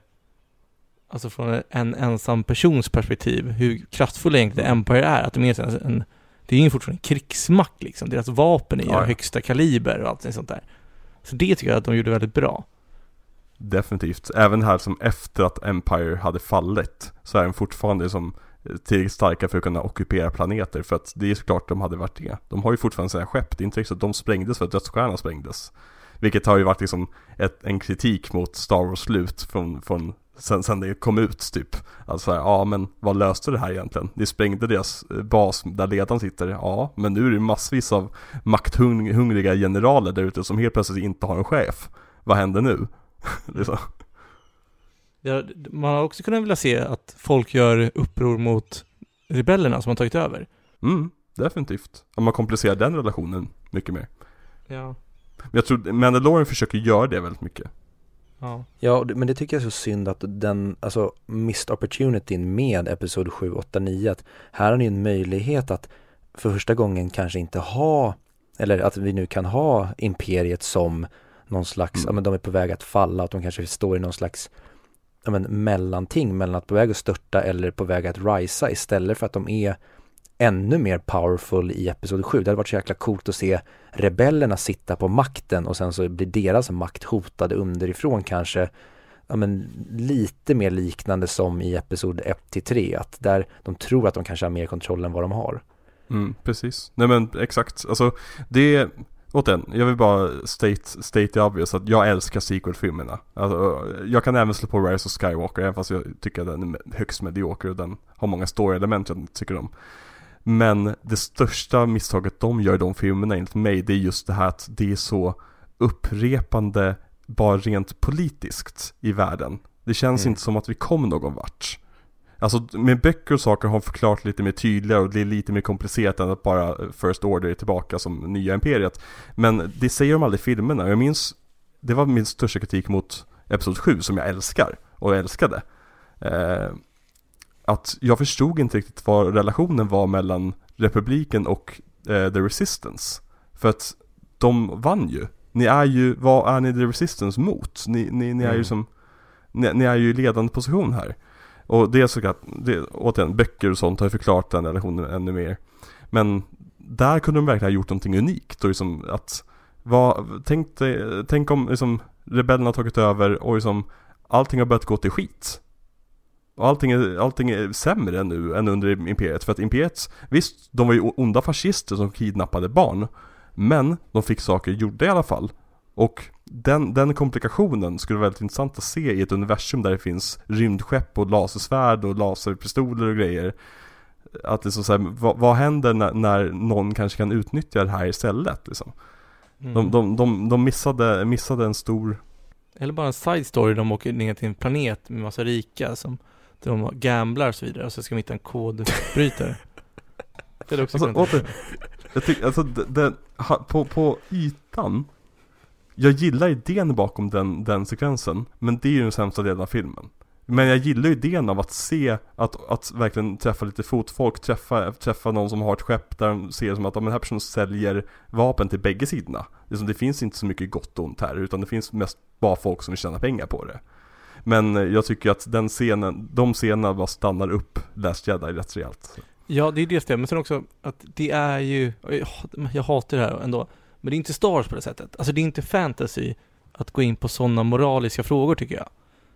alltså från en ensam persons perspektiv hur kraftfull egentligen Empire är, att de är en, det är ju fortfarande en krigsmakt liksom, deras vapen är ja, ja. högsta kaliber och allt sånt där. Så det tycker jag att de gjorde väldigt bra. Definitivt, även här som efter att Empire hade fallit så är de fortfarande som tillräckligt starka för att kunna ockupera planeter, för att det är såklart de hade varit det. De har ju fortfarande sina skepp, det är inte riktigt att de sprängdes för att dödsstjärnan sprängdes, vilket har ju varit liksom ett, en kritik mot Star Wars slut från, från Sen, sen det kom ut typ. Alltså ja, men vad löste det här egentligen? Det sprängde deras bas där ledaren sitter. Ja, men nu är det massvis av makthungriga generaler där ute som helt plötsligt inte har en chef. Vad händer nu? Liksom. Ja, man har också kunnat vilja se att folk gör uppror mot rebellerna som har tagit över. Mm, definitivt. Om man komplicerar den relationen mycket mer. Ja. Men jag tror Mandalorian försöker göra det väldigt mycket. Ja. Ja, men det tycker jag är så synd att den, alltså missed opportunityn med episod sju, åtta, nio, att här har ni en möjlighet att för första gången kanske inte ha, eller att vi nu kan ha imperiet som någon slags, mm. ja men de är på väg att falla, att de kanske står i någon slags ja men mellanting, mellan att på väg att störta eller på väg att risa, istället för att de är ännu mer powerful i episod sju. Det hade varit så jäkla coolt att se rebellerna sitta på makten och sen så blir deras makt hotade underifrån kanske. Ja, men lite mer liknande som i episod ett till tre, att där de tror att de kanske har mer kontroll än vad de har. Mm, precis. Nej men exakt. Alltså det återigen, jag vill bara state, state the obvious att jag älskar sequel-filmerna. Alltså, jag kan även slå på Rise of Skywalker, även fast jag tycker att den är högst medioker och den har många story-element jag tycker om. Men det största misstaget de gör i de filmerna enligt mig, det är just det här att det är så upprepande bara rent politiskt i världen. Det känns mm. inte som att vi kom någon vart. Alltså med böcker och saker har förklarat lite mer tydligare och det är lite mer komplicerat än att bara First Order är tillbaka som nya imperiet. Men det säger de aldrig i filmerna. Jag minns, det var min största kritik mot episod sju som jag älskar och älskade. Eh... att jag förstod inte riktigt vad relationen var mellan republiken och eh, The Resistance. För att de vann ju. Ni är ju, vad är ni The Resistance mot? Ni, ni, ni, är, mm. ju som, ni, ni är ju i ledande position här. Och det är så att, det, återigen, böcker och sånt har förklarat den relationen ännu mer. Men där kunde de verkligen ha gjort någonting unikt. Och liksom att, vad, tänk, tänk om liksom, rebellerna har tagit över och liksom, allting har börjat gå till skit. Och allting är, allting är sämre nu än under imperiet. För att imperiet, visst, de var ju onda fascister som kidnappade barn. Men de fick saker gjorda i alla fall. Och den, den komplikationen skulle vara väldigt intressant att se i ett universum där det finns rymdskepp och lasersvärd och laserpistoler och grejer. att liksom så här, vad, vad händer när, när någon kanske kan utnyttja det här istället liksom. Mm. De, de, de, de missade, missade en stor... Eller bara en side story, de åker ner till en planet med massa rika som de gamblar och så vidare, och så ska de hitta en kodbrytare. Det är också alltså, åter, jag tycker, alltså, den, på, på ytan, jag gillar idén bakom den, den sekvensen, men det är ju den sämsta delen av filmen. Men jag gillar ju idén av att se, att, att verkligen träffa lite fotfolk, träffa, träffa någon som har ett skepp där de ser som att ja, men den här personen säljer vapen till bägge sidorna. Det finns inte så mycket gott och ont här, utan det finns mest bara folk som tjänar pengar på det. Men jag tycker att den scenen, de scenerna bara stannar upp Last Jedi rätt rejält. Ja, det är det stämmer. Men sen också att det är ju, jag hatar det här ändå, men det är inte Star Wars på det sättet. Alltså det är inte fantasy att gå in på sådana moraliska frågor tycker jag.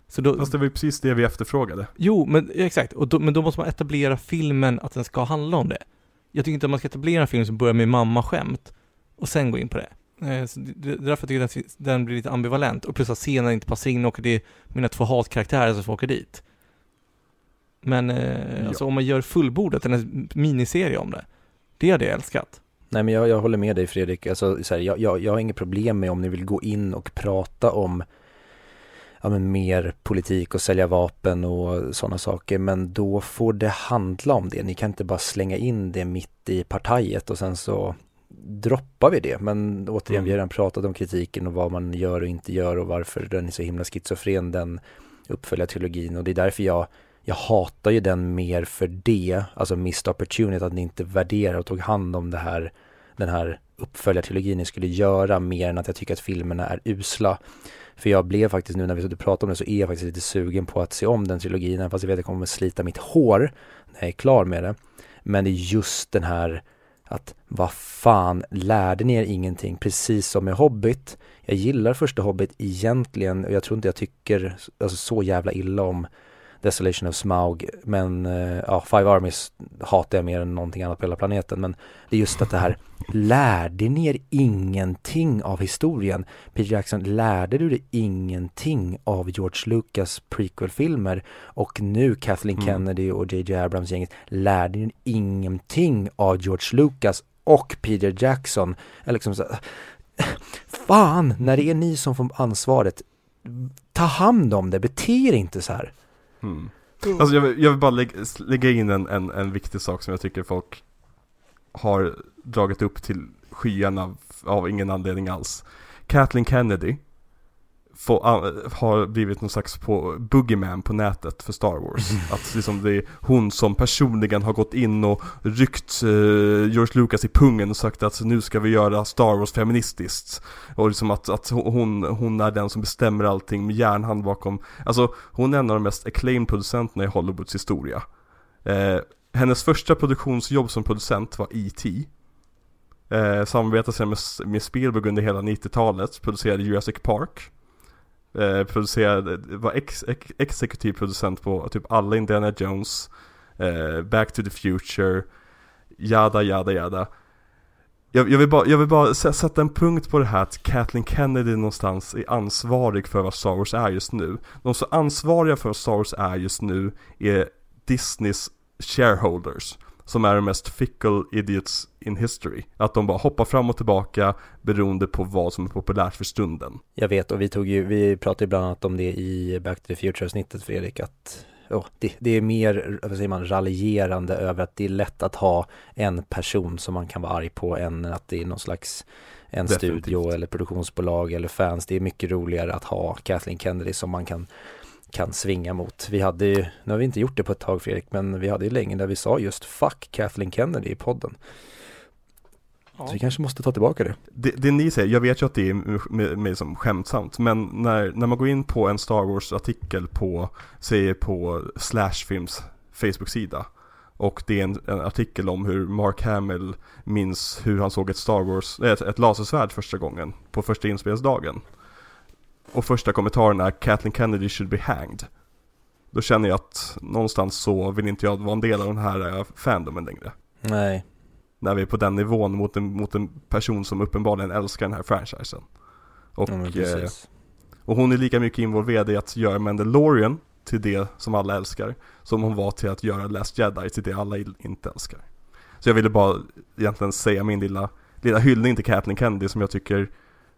Så då, fast det var ju precis det vi efterfrågade. Jo, men exakt. Och då, men då måste man etablera filmen att den ska handla om det. Jag tycker inte att man ska etablera en film som börjar med mamma-skämt och sen gå in på det. Eh, så det, det därför tycker jag att den, den blir lite ambivalent. Och plus att scenen inte passar in och det är mina två hatkaraktärer som får åka dit. Men eh, ja. Alltså, om man gör fullbordet, en miniserie om det, det hade jag älskat. Nej, men jag, jag håller med dig Fredrik. Alltså, så här, jag, jag, jag har inget problem med om ni vill gå in och prata om ja, men mer politik och sälja vapen och sådana saker. Men då får det handla om det. Ni kan inte bara slänga in det mitt i partiet och sen så droppar vi det. Men återigen, mm. vi har redan pratat om kritiken och vad man gör och inte gör och varför den är så himla schizofren, den uppföljartrilogin. Och det är därför jag, jag hatar ju den mer för det. Alltså missed opportunity, att ni inte värderar och tog hand om det här, den här uppföljartrilogin ni skulle göra, mer än att jag tycker att filmerna är usla. För jag blev faktiskt, nu när vi pratar om det så är jag faktiskt lite sugen på att se om den trilogin, fast jag vet att jag kommer att slita mitt hår när jag är klar med det. Men det är just den här att, vad fan, lärde ni er ingenting? Precis som med Hobbit. Jag gillar första Hobbit egentligen, och jag tror inte jag tycker alltså, så jävla illa om Desolation of Smaug, men ja, Five Armies hatar jag mer än någonting annat på hela planeten, men det är just att det här, lärde ni er ingenting av historien? Peter Jackson, lärde du dig ingenting av George Lucas prequel-filmer? Och nu Kathleen mm. Kennedy och J J Abrams-gänget, lärde ni er ingenting av George Lucas och Peter Jackson? Eller liksom så, fan, när det är ni som får ansvaret, ta hand om det, bete er inte så här. Mm. Alltså jag, vill, jag vill bara lägga, lägga in en, en, en viktig sak som jag tycker folk har dragit upp till skyarna av, av ingen anledning alls. Kathleen Kennedy få, uh, har blivit någon slags på boogeyman på nätet för Star Wars. Att liksom det är hon som personligen har gått in och ryckt uh, George Lucas i pungen och sagt att nu ska vi göra Star Wars feministiskt. Och liksom att, att hon, hon är den som bestämmer allting med järnhand bakom. Alltså hon är en av de mest acclaimed producenterna i Hollywoods historia. Eh, hennes första produktionsjobb som producent var E T Eh, samarbetade sedan med, med Spielberg under hela nittiotalet. Producerade Jurassic Park. Eh, producerade, var ex, ex, exekutiv producent på typ alla Indiana Jones, eh, Back to the Future, jada jada jada. Jag, jag vill bara, jag vill bara sätta en punkt på det här att Kathleen Kennedy någonstans är ansvarig för vad Star Wars är just nu. De som är ansvariga för vad Star Wars är just nu är Disneys shareholders, som är de mest fickle idiots in history. Att de bara hoppar fram och tillbaka beroende på vad som är populärt för stunden. Jag vet, och vi, tog ju, vi pratade ju bland annat om det i Back to the Future-snittet, Fredrik, att oh, det, det är mer, vad säger man, raljerande över att det är lätt att ha en person som man kan vara arg på än att det är någon slags en definitivt studio eller produktionsbolag eller fans. Det är mycket roligare att ha Kathleen Kennedy som man kan kan svinga mot. Vi hade ju, nu har vi inte gjort det på ett tag Fredrik, men vi hade ju länge där vi sa just fuck Kathleen Kennedy i podden. Ja. Så vi kanske måste ta tillbaka det. Det, det ni säger, jag vet ju att det är med, med, med som skämtsamt, men när, när man går in på en Star Wars-artikel på, säg på Slashfilms Facebook-sida, och det är en, en artikel om hur Mark Hamill minns hur han såg ett Star Wars, ett, ett lasersvärd första gången på första inspelningsdagen. Och första kommentaren är Kathleen Kennedy should be hanged. Då känner jag att någonstans så vill inte jag vara en del av den här fandomen längre. Nej. När vi är på den nivån mot en, mot en person som uppenbarligen älskar den här franchisen. Och, ja, eh, och hon är lika mycket involverad i att göra Mandalorian till det som alla älskar som hon var till att göra Last Jedi till det alla inte älskar. Så jag ville bara egentligen säga min lilla, lilla hyllning till Kathleen Kennedy som jag tycker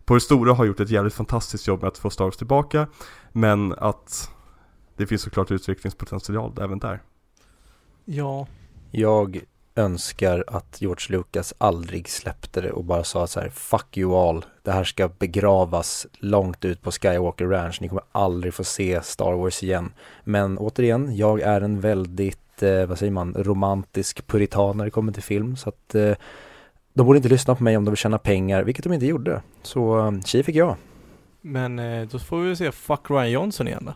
på det stora har gjort ett jävligt fantastiskt jobb med att få Star Wars tillbaka, men att det finns såklart utvecklingspotential även där. Ja. Jag önskar att George Lucas aldrig släppte det och bara sa så här: fuck you all, det här ska begravas långt ut på Skywalker Ranch, ni kommer aldrig få se Star Wars igen. Men återigen, jag är en väldigt, eh, vad säger man, romantisk puritan när det kommer till film, så att eh, de borde inte lyssna på mig om de vill tjäna pengar, vilket de inte gjorde. Så tji fick jag. Men eh, då får vi se fuck Rian Johnson igen då.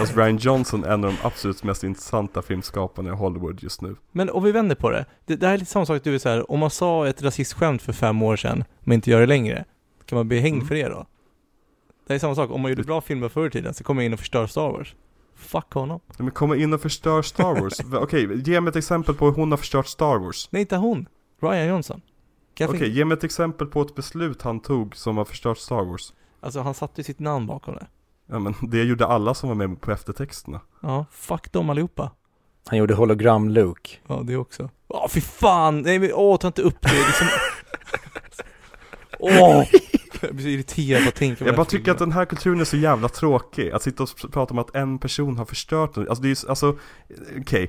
Alltså Rian Johnson är en av de absolut mest intressanta filmskaparna i Hollywood just nu. Men om vi vänder på det, det, det här är lite samma sak att du är så här, om man sa ett rasistskämt för fem år sedan men inte gör det längre, kan man bli hängd mm. för det då? Det är samma sak, om man gjorde bra filmer förr i tiden så kommer jag in och förstör Star Wars. Fuck honom. Men kommer in och förstör Star Wars? Okej, okay, ge mig ett exempel på hur hon har förstört Star Wars. Nej, inte hon, Rian Johnson. Okej, okay, ge mig ett exempel på ett beslut han tog som har förstört Star Wars. Alltså han satte ju sitt namn bakom det. Ja, men det gjorde alla som var med på eftertexterna. Ja, fuck dem allihopa. Han gjorde hologram Luke. Ja, det också. Åh, fy fan! Nej, men, åh, ta inte upp det. Liksom... åh! Jag blir så irriterad att tänka på. Jag bara tycker filmen. Att den här kulturen är så jävla tråkig. Att sitta och prata om att en person har förstört den. Alltså, det är alltså, okej. Okay.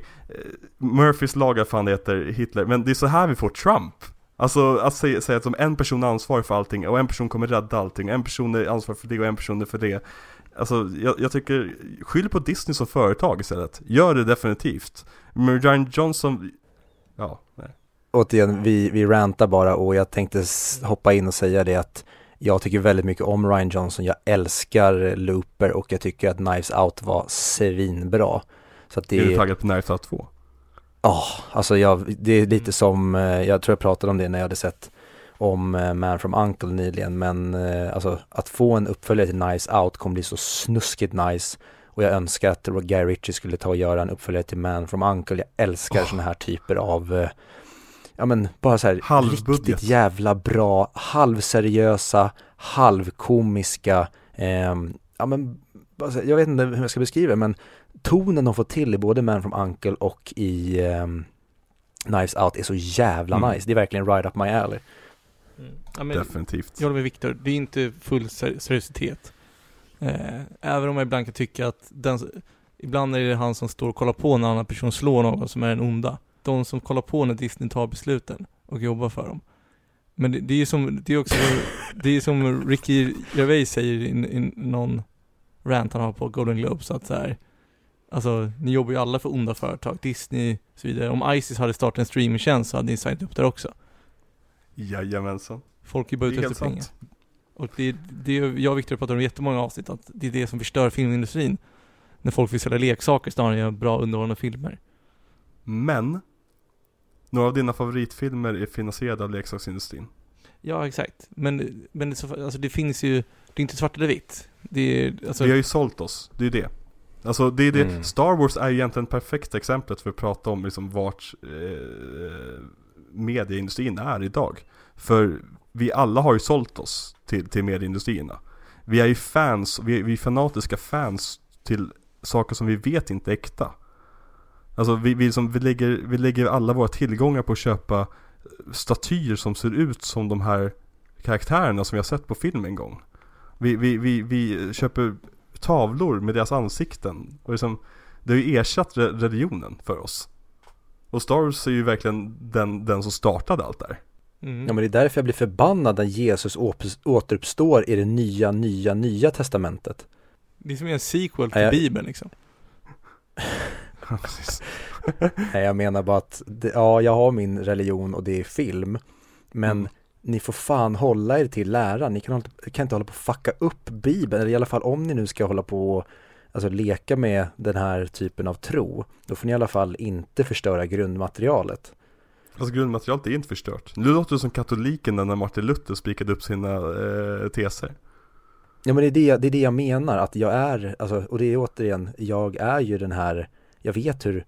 Murphys lagar fan heter Hitler. Men det är så här vi får Trump. Alltså att säga, säga att som en person är ansvarig för allting och en person kommer rädda allting. En person är ansvarig för det och en person är för det. Alltså jag, jag tycker, skyll på Disney som företag istället. Gör det definitivt. Men Rian Johnson, ja, nej. Återigen, vi, vi rantar bara och jag tänkte hoppa in och säga det att jag tycker väldigt mycket om Rian Johnson. Jag älskar Looper och jag tycker att Knives Out var svinbra. Så att det... Är du taggad på Knives Out två? Ja, oh, alltså jag, det är lite som, jag tror jag pratade om det när jag hade sett om Man From Uncle nyligen, men alltså, att få en uppföljare till Knives Out kommer bli så snuskigt nice och jag önskar att Guy Ritchie skulle ta och göra en uppföljare till Man From Uncle. Jag älskar oh. såna här typer av, ja men bara så här halvbudget. Riktigt jävla bra, halvseriösa, halvkomiska, eh, ja men jag vet inte hur jag ska beskriva, men tonen de får till i både Man From Uncle och i um, Knives Out är så jävla mm. nice. Det är verkligen right up my alley. Mm. Ja, men, definitivt. Jag håller med Victor. Det är inte full ser- seriositet. Eh, även om jag ibland kan tycka att den, ibland är det han som står och kollar på när en annan person slår någon som är en onda. De som kollar på när Disney tar besluten och jobbar för dem. Men det, det är ju som, det är också, det är som Ricky Gervais säger i, i någon rant han har på Golden Globes att så här, alltså, ni jobbar ju alla för onda företag, Disney och så vidare. Om ISIS hade startat en streamingtjänst så hade ni signat upp där också. Jajamensan. Folk är bara ute efter pengar. Och det, det, jag och Victor pratar om jättemånga avsnitt att det är det som förstör filmindustrin. När folk vill sälja leksaker snarare än göra bra underhållande filmer. Men några av dina favoritfilmer är finansierade av leksaksindustrin. Ja, exakt. Men, men det, alltså, det finns ju, det är inte svart eller vitt. Det är, alltså, vi har ju sålt oss, det är det. Alltså det är det. Mm. Star Wars är ju egentligen perfekta exemplet för att prata om liksom vart eh, medieindustrin är idag. För vi alla har ju sålt oss till, till medieindustrierna. Vi är ju fans, vi är, vi är fanatiska fans till saker som vi vet inte är äkta. Alltså vi, vi, liksom, vi, lägger, vi lägger alla våra tillgångar på att köpa statyer som ser ut som de här karaktärerna som jag sett på film en gång. Vi, vi, vi, vi köper tavlor med deras ansikten och liksom, det har ju ersatt religionen för oss. Och Star Wars är ju verkligen den, den som startade allt där. Mm. Ja, men det är därför jag blir förbannad när Jesus åp- återuppstår i det nya, nya, nya testamentet. Det är som en sequel till jag... Bibeln liksom. Ja, precis. Nej, jag menar bara att det, ja, jag har min religion och det är film, men mm. ni får fan hålla er till läran. Ni kan, hålla, kan inte hålla på att fucka upp Bibeln. Eller i alla fall om ni nu ska hålla på och alltså, leka med den här typen av tro. Då får ni i alla fall inte förstöra grundmaterialet. Alltså grundmaterialet är inte förstört. Nu låter du som katoliken när Martin Luther spikade upp sina eh, teser. Ja, men det är det, det är det jag menar. Att jag är, alltså, och det är återigen, jag är ju den här, jag vet hur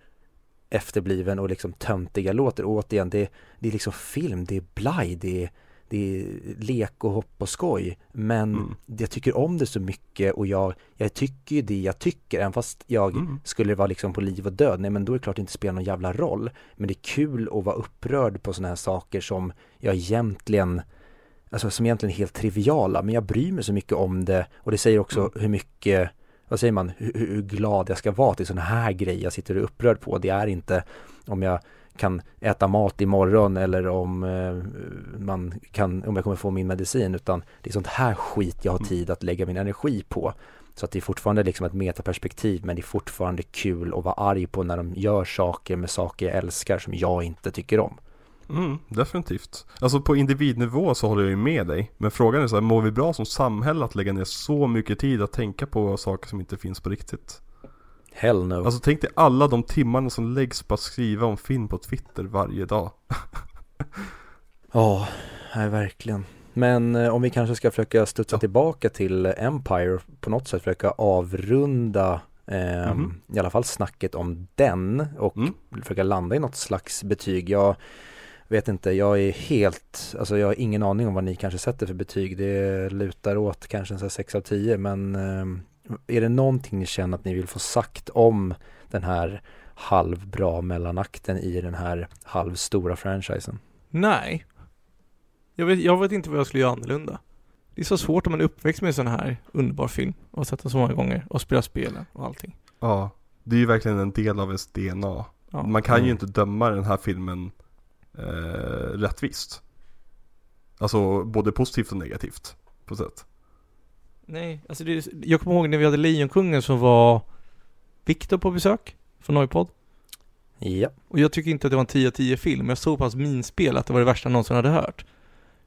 efterbliven och liksom töntiga låter. Och återigen, det, det är liksom film, det är blaj, det är det är lek och hopp och skoj, men mm. jag tycker om det så mycket, och jag, jag tycker ju det jag tycker, även fast jag mm. skulle vara liksom på liv och död, nej, men då är det klart det inte spelar någon jävla roll, men det är kul att vara upprörd på såna här saker som jag egentligen, alltså som egentligen är helt triviala, men jag bryr mig så mycket om det, och det säger också mm. hur mycket, vad säger man, hur, hur glad jag ska vara till såna här grejer jag sitter och är upprörd på. Det är inte om jag kan äta mat imorgon eller om man kan, om jag kommer få min medicin, utan det är sånt här skit jag har tid att lägga min energi på. Så att det är fortfarande liksom ett metaperspektiv, men det är fortfarande kul att vara arg på när de gör saker med saker jag älskar som jag inte tycker om. Mm, definitivt. Alltså på individnivå så håller jag ju med dig, men frågan är så här, mår vi bra som samhälle att lägga ner så mycket tid att tänka på saker som inte finns på riktigt? Hell no. Alltså tänk dig alla de timmarna som läggs på att skriva om Finn på Twitter varje dag. Ja, oh, verkligen. Men eh, om vi kanske ska försöka studsa ja. tillbaka till Empire på något sätt, försöka avrunda eh, mm-hmm. i alla fall snacket om den, och mm. försöka landa i något slags betyg. Jag vet inte, jag är helt, alltså jag har ingen aning om vad ni kanske sätter för betyg. Det lutar åt kanske en sån här sex av tio, men eh, är det någonting ni känner att ni vill få sagt om den här halvbra mellanakten i den här halvstora franchisen? Nej. Jag vet, jag vet inte vad jag skulle göra annorlunda. Det är så svårt om man är uppväxt med en sån här underbar film och har sett den så många gånger och spelar spelen och allting. Ja, det är ju verkligen en del av ens D N A. Ja. Man kan mm. ju inte döma den här filmen eh, rättvist. Alltså både positivt och negativt på sätt. Nej, alltså det, jag kommer ihåg när vi hade Lejonkungen som var Victor på besök från Noypod. Ja. Och jag tycker inte att det var en tio av tio film. Jag såg på hans minspel att det var det värsta någonsin hade hört.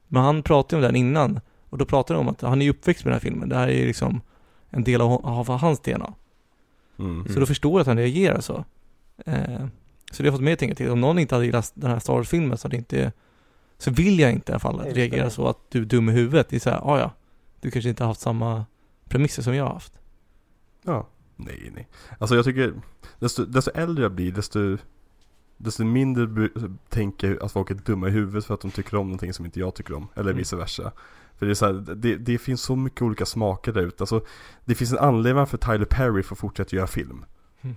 Men han pratade om den innan, och då pratade han om att han är uppväxt med den här filmen. Det här är liksom en del av, av hans D N A. Mm. Så då förstår jag att han reagerar så. Eh, så det har fått mig att tänka till. Om någon inte hade gillat den här Star Wars-filmen så hade inte, så vill jag inte i alla fall att reagera så att du är dum i huvudet. Det är så här, ja ja. Du kanske inte har haft samma premisser som jag har haft. Ja, nej, nej. Alltså jag tycker, desto, desto äldre jag blir, desto, desto mindre b- tänker att folk är dumma i huvudet för att de tycker om någonting som inte jag tycker om. Eller mm. vice versa. För det är så här, det, det finns så mycket olika smaker där ute. Alltså, det finns en anledning för Tyler Perry för att fortsätta göra film. Mm.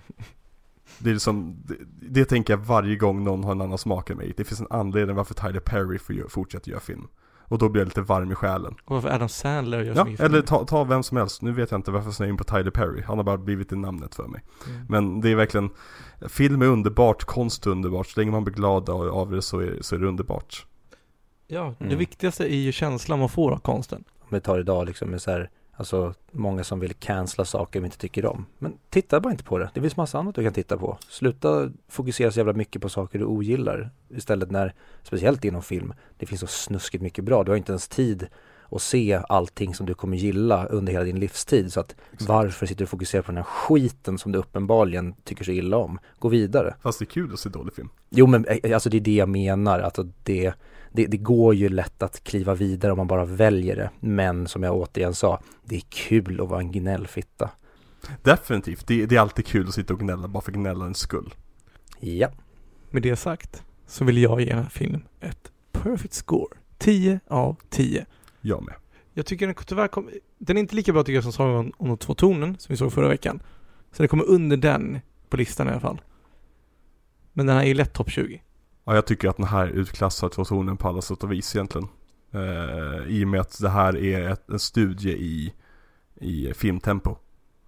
Det är liksom, det, det tänker jag varje gång någon har en annan smak än mig. Det finns en anledning varför Tyler Perry får fortsätta göra film. Och då blir jag lite varm i själen. Och varför Adam Sandler gör så ja, mycket eller ta, ta vem som helst. Nu vet jag inte varför jag snöar in på Tyler Perry. Han har bara blivit i namnet för mig. Mm. Men det är verkligen, film är underbart, konst är underbart. Så länge man blir glad av det så är, så är det underbart. Ja, det mm. viktigaste är ju känslan man får av konsten. Om vi tar idag liksom med så här, alltså många som vill cancella saker vi inte tycker om. Men titta bara inte på det. Det finns massa annat du kan titta på. Sluta fokusera så jävla mycket på saker du ogillar. Istället när, speciellt inom film, det finns så snuskigt mycket bra. Du har inte ens tid att se allting som du kommer gilla under hela din livstid. Så att varför sitter du och fokuserar på den här skiten som du uppenbarligen tycker så illa om? Gå vidare. Fast det är kul att se dålig film. Jo, men alltså det är det jag menar. Alltså det... Det, det går ju lätt att kliva vidare om man bara väljer det. Men som jag återigen sa, det är kul att vara en gnällfitta. Definitivt. Det, det är alltid kul att sitta och gnälla bara för gnällans skull. Ja. Med det sagt så vill jag ge den här filmen ett perfect score. tio av tio. Jag med. Jag tycker den tyvärr kom, den är inte lika bra tycker jag som sa om, om de två tonen som vi såg förra veckan. Så den kommer under den på listan i alla fall. Men den här är ju lätt topp tjugo. Ja, jag tycker att den här utklassar två tonen på alla sätt och vis egentligen. Eh, I och med att det här är ett, en studie i, i filmtempo.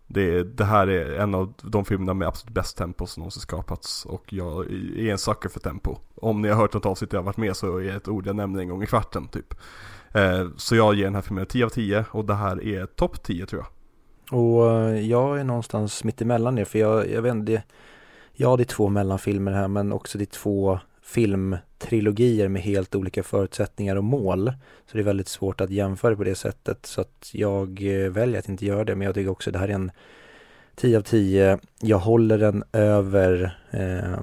Det, det här är en av de filmerna med absolut bäst tempo som någonsin skapats. Och jag är en sucker för tempo. Om ni har hört något avsnitt jag har varit med så är ett ord jag nämnde en gång i kvarten typ. Eh, så jag ger den här filmen tio av tio och det här är topp tio tror jag. Och jag är någonstans mitt emellan er för jag, jag vet inte, det, ja det är två mellanfilmer här men också det är två filmtrilogier med helt olika förutsättningar och mål. Så det är väldigt svårt att jämföra på det sättet. Så att jag väljer att inte göra det. Men jag tycker också att det här är en tio av tio. Jag håller den över eh,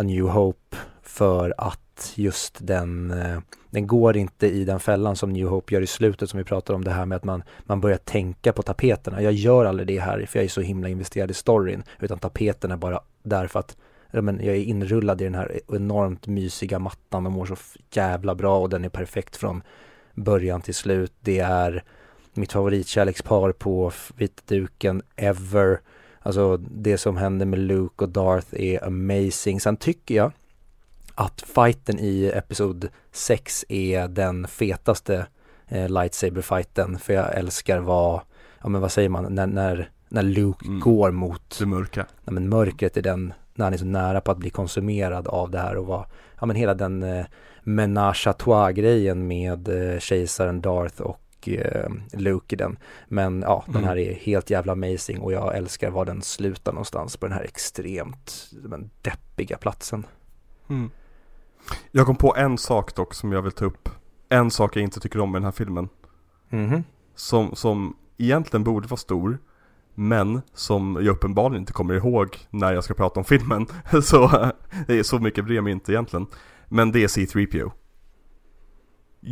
A New Hope för att just den eh, den går inte i den fällan som New Hope gör i slutet som vi pratade om det här med att man, man börjar tänka på tapeterna. Jag gör aldrig det här för jag är så himla investerad i storyn. Utan tapeterna bara därför att ja, men jag är inrullad i den här enormt mysiga mattan och mår så jävla bra, och den är perfekt från början till slut. Det är mitt favoritkärlekspar på vitduken ever. Alltså det som händer med Luke och Darth är amazing. Sen tycker jag att fighten i episod sex är den fetaste eh, lightsaber-fighten, för jag älskar vad, ja men vad säger man, när, när, när Luke mm. går mot det mörka. Ja, men mörkret är den, när han är så nära på att bli konsumerad av det här, och vad, ja men hela den eh, menage à trois-grejen med eh, kejsaren Darth och Luke i den. Men ja, mm. den här är helt jävla amazing, och jag älskar var den slutar någonstans på den här extremt men, deppiga platsen. Mm. Jag kom på en sak dock som jag vill ta upp. En sak jag inte tycker om i den här filmen. Mm-hmm. Som, som egentligen borde vara stor, men som jag uppenbarligen inte kommer ihåg när jag ska prata om filmen. Så det är så mycket bryr mig inte egentligen. Men det är C tre P O.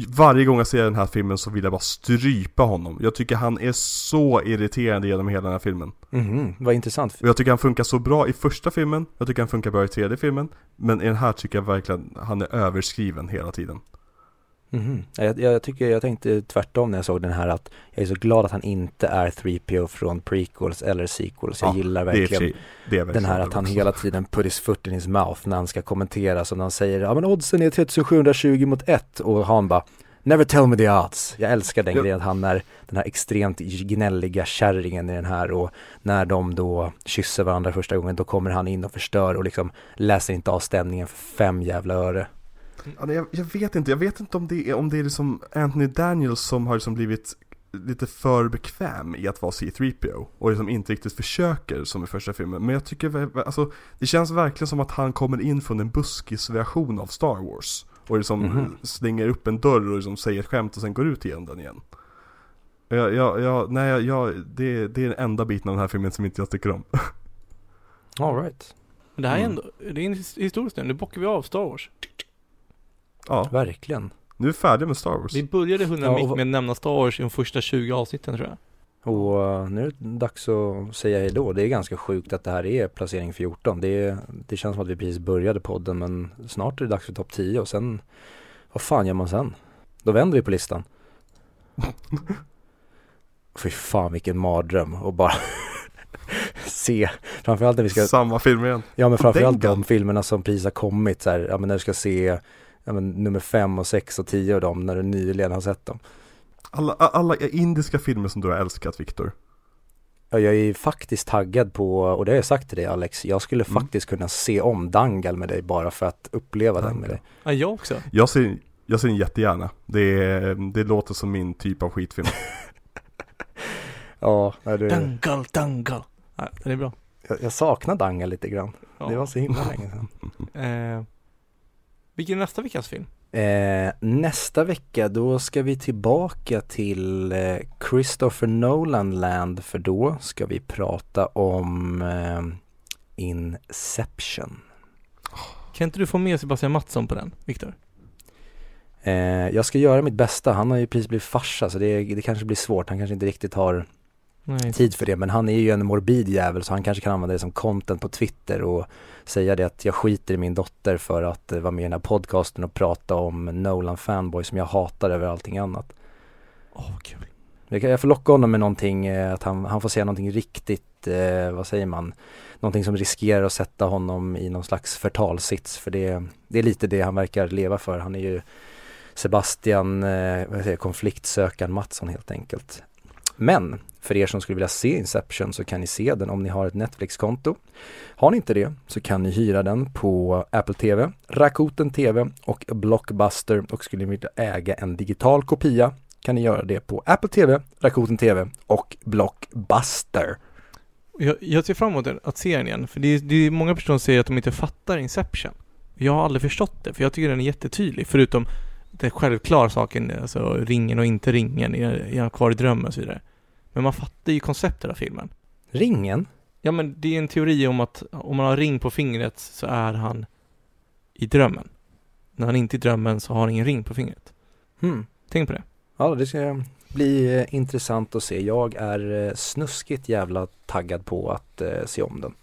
Varje gång jag ser den här filmen så vill jag bara strypa honom. Jag tycker han är så irriterande genom hela den här filmen. Mm, vad intressant. Och jag tycker han funkar så bra i första filmen. Jag tycker han funkar bra i tredje filmen. Men i den här tycker jag verkligen han är överskriven hela tiden. Mm, jag, jag, tycker, jag tänkte tvärtom när jag såg den här, att jag är så glad att han inte är tre P O från prequels eller sequels. Jag ja, gillar verkligen, det är, det är verkligen den här att han också hela tiden put his foot in his mouth när han ska kommentera, som han säger, ja men oddsen är tre tusen sjuhundratjugo mot ett, och han bara never tell me the odds. Jag älskar den ja. grejen att han är den här extremt gnälliga kärringen i den här, och när de då kysser varandra första gången, då kommer han in och förstör och liksom läser inte av stämningen för fem jävla öre. Jag, jag vet inte, jag vet inte om det är, om det är liksom Anthony Daniels som har liksom blivit lite för bekväm i att vara C tre P O och liksom inte riktigt försöker som i första filmen. Men jag tycker, alltså, det känns verkligen som att han kommer in från en buskisversion av Star Wars och liksom mm-hmm. slänger upp en dörr och liksom säger ett skämt och sen går ut igen den igen. Jag, jag, jag, nej, jag, det, det är den enda biten av den här filmen som inte jag tycker om. All right. Men det här är ändå, det är en historisk nu, nu bockar vi av Star Wars. Ja, verkligen. Nu är vi färdiga med Star Wars. Vi började Hundramick ja, och... med att nämna Star Wars i de första tjugo avsnitten, tror jag. Och nu är det dags att säga hej då. Det är ganska sjukt att det här är placering fjorton. Det, är, det känns som att vi precis började podden, men snart är det dags för topp tio. Och sen, vad fan gör man sen? Då vänder vi på listan. Fy fan, vilken mardröm. Och bara... se, framförallt när vi ska... samma film igen. Ja, men framförallt de filmerna som precis har kommit. Så här, ja, men när vi ska se... ja, men nummer fem och sex och tio av dem när du nyligen har sett dem. Alla, alla indiska filmer som du har älskat, Victor. Ja, jag är faktiskt taggad på, och det har jag sagt till dig, Alex, jag skulle mm. faktiskt kunna se om Dangal med dig bara för att uppleva Dangal. Den med dig. Ja, jag också. Jag ser, jag ser den jättegärna. Det, det låter som min typ av skitfilm. Ja, du... Dangal, Dangal. Ja, det är bra. Jag, jag saknar Dangal lite grann. Ja. Det var så himla länge sedan. eh... Vilken är nästa veckas film? Eh, nästa vecka, då ska vi tillbaka till eh, Christopher Nolan-land, för då ska vi prata om eh, Inception. Kan inte du få med Sebastian Mattsson på den, Victor? Eh, jag ska göra mitt bästa. Han har ju precis blivit farsa, så det, det kanske blir svårt. Han kanske inte riktigt har Nej. tid för det, men han är ju en morbid jävel, så han kanske kan använda det som content på Twitter och säga det att jag skiter i min dotter för att vara med i den här podcasten och prata om Nolan fanboy som jag hatar över allting annat. Åh, vad kul. Jag, jag får locka honom med någonting, att han, han får säga någonting riktigt, eh, vad säger man, någonting som riskerar att sätta honom i någon slags förtalsits, för det, det är lite det han verkar leva för. Han är ju Sebastian, eh, vad säger, konfliktsökan Mattsson helt enkelt. Men för er som skulle vilja se Inception så kan ni se den om ni har ett Netflix-konto. Har ni inte det så kan ni hyra den på Apple T V, Rakuten T V och Blockbuster. Och skulle ni vilja äga en digital kopia kan ni göra det på Apple T V, Rakuten T V och Blockbuster. Jag, jag ser fram emot att se den igen. För det är, det är många personer som säger att de inte fattar Inception. Jag har aldrig förstått det, för jag tycker den är jättetydlig. Förutom den självklara saken, alltså ringen och inte ringen, är han kvar i drömmen och så vidare. Men man fattar ju konceptet av filmen. Ringen? Ja, men det är en teori om att om man har ring på fingret så är han i drömmen. När han inte är i drömmen så har han ingen ring på fingret. Mm. Tänk på det. Ja, det ska bli eh, intressant att se. Jag är eh, snuskigt jävla taggad på att eh, se om den.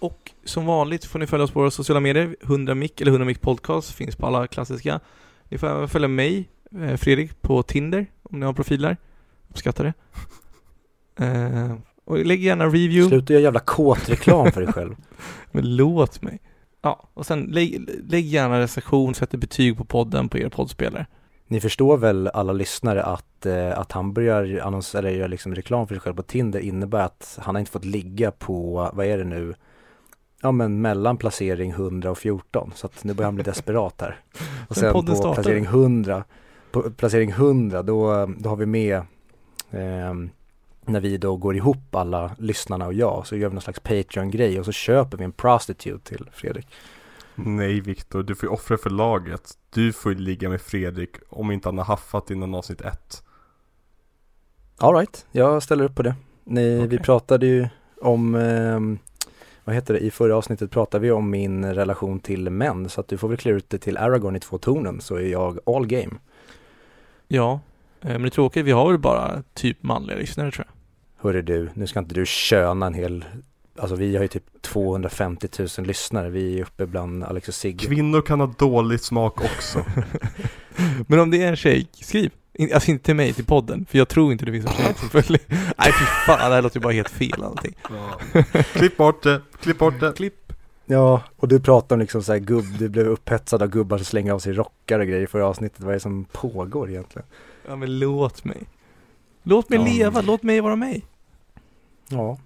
Och som vanligt får ni följa oss på våra sociala medier. Hundramick eller Hundramick Podcast finns på alla klassiska. Ni får följa mig, Fredrik, på Tinder om ni har profiler. Uppskattar det. Eh, och lägg gärna review. Sluta göra jävla kåtreklam för dig själv. Men låt mig. Ja, och sen lägg, lägg gärna recension, sätt betyg på podden på er poddspelare. Ni förstår väl alla lyssnare att, eh, att han börjar annonsera, eller gör liksom reklam för sig själv på Tinder innebär att han har inte fått ligga på, vad är det nu? Ja, men mellan placering hundra och fjorton. Så att nu börjar han bli desperat här. Och sen på placering hundra, på placering hundra då, då har vi med, eh, när vi då går ihop alla lyssnarna och jag, så gör vi någon slags Patreon-grej och så köper vi en prostitute till Fredrik. Nej Viktor, du får offra för laget. Du får ligga med Fredrik om inte han har haffat innan avsnitt ett. All right, jag ställer upp på det. Ni, okay. Vi pratade ju om... Eh, vad heter det? I förra avsnittet pratade vi om min relation till män. Så att du får väl klä ut det till Aragorn i två tonen, så är jag all game. Ja, men det tråkiga, vi har väl bara typ manliga lyssnare tror jag. Hörru du, nu ska inte du köna en hel... Alltså vi har ju typ tvåhundrafemtio tusen lyssnare. Vi är uppe bland Alex och Sigge. Kvinnor kan ha dålig smak också. Men om det är en tjej, skriv. Alltså inte till mig, till podden. För jag tror inte det finns en tjej som följer. Nej fy fan, det här låter ju bara helt fel allting. Ja. Klipp bort det, klipp bort det. Klipp. Ja, och du pratar om liksom så här gubb. Du blev upphetsad av gubbar som slänger av sig rockar och grejer för avsnittet. Vad är det som pågår egentligen? Ja men låt mig. Låt mig ja. leva, låt mig vara mig. Ja.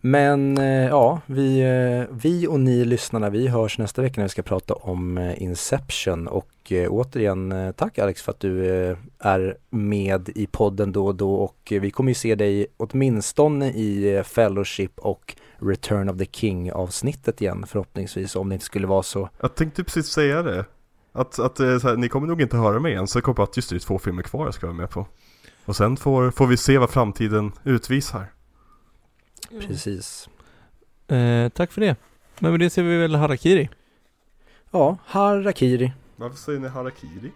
Men ja, vi, vi och ni lyssnarna, vi hörs nästa vecka när vi ska prata om Inception. Och återigen, tack Alex för att du är med i podden då och då. Och vi kommer ju se dig åtminstone i Fellowship och Return of the King-avsnittet igen förhoppningsvis. Om det inte skulle vara så. Jag tänkte precis säga det. Att, att så här, ni kommer nog inte höra mig igen. Så jag kom på att just det är två filmer kvar jag ska vara med på. Och sen får, får vi se vad framtiden utvisar. Precis. Eh, tack för det. Men med det ser vi väl Harakiri. Ja, Harakiri. Varför säger ni Harakiri?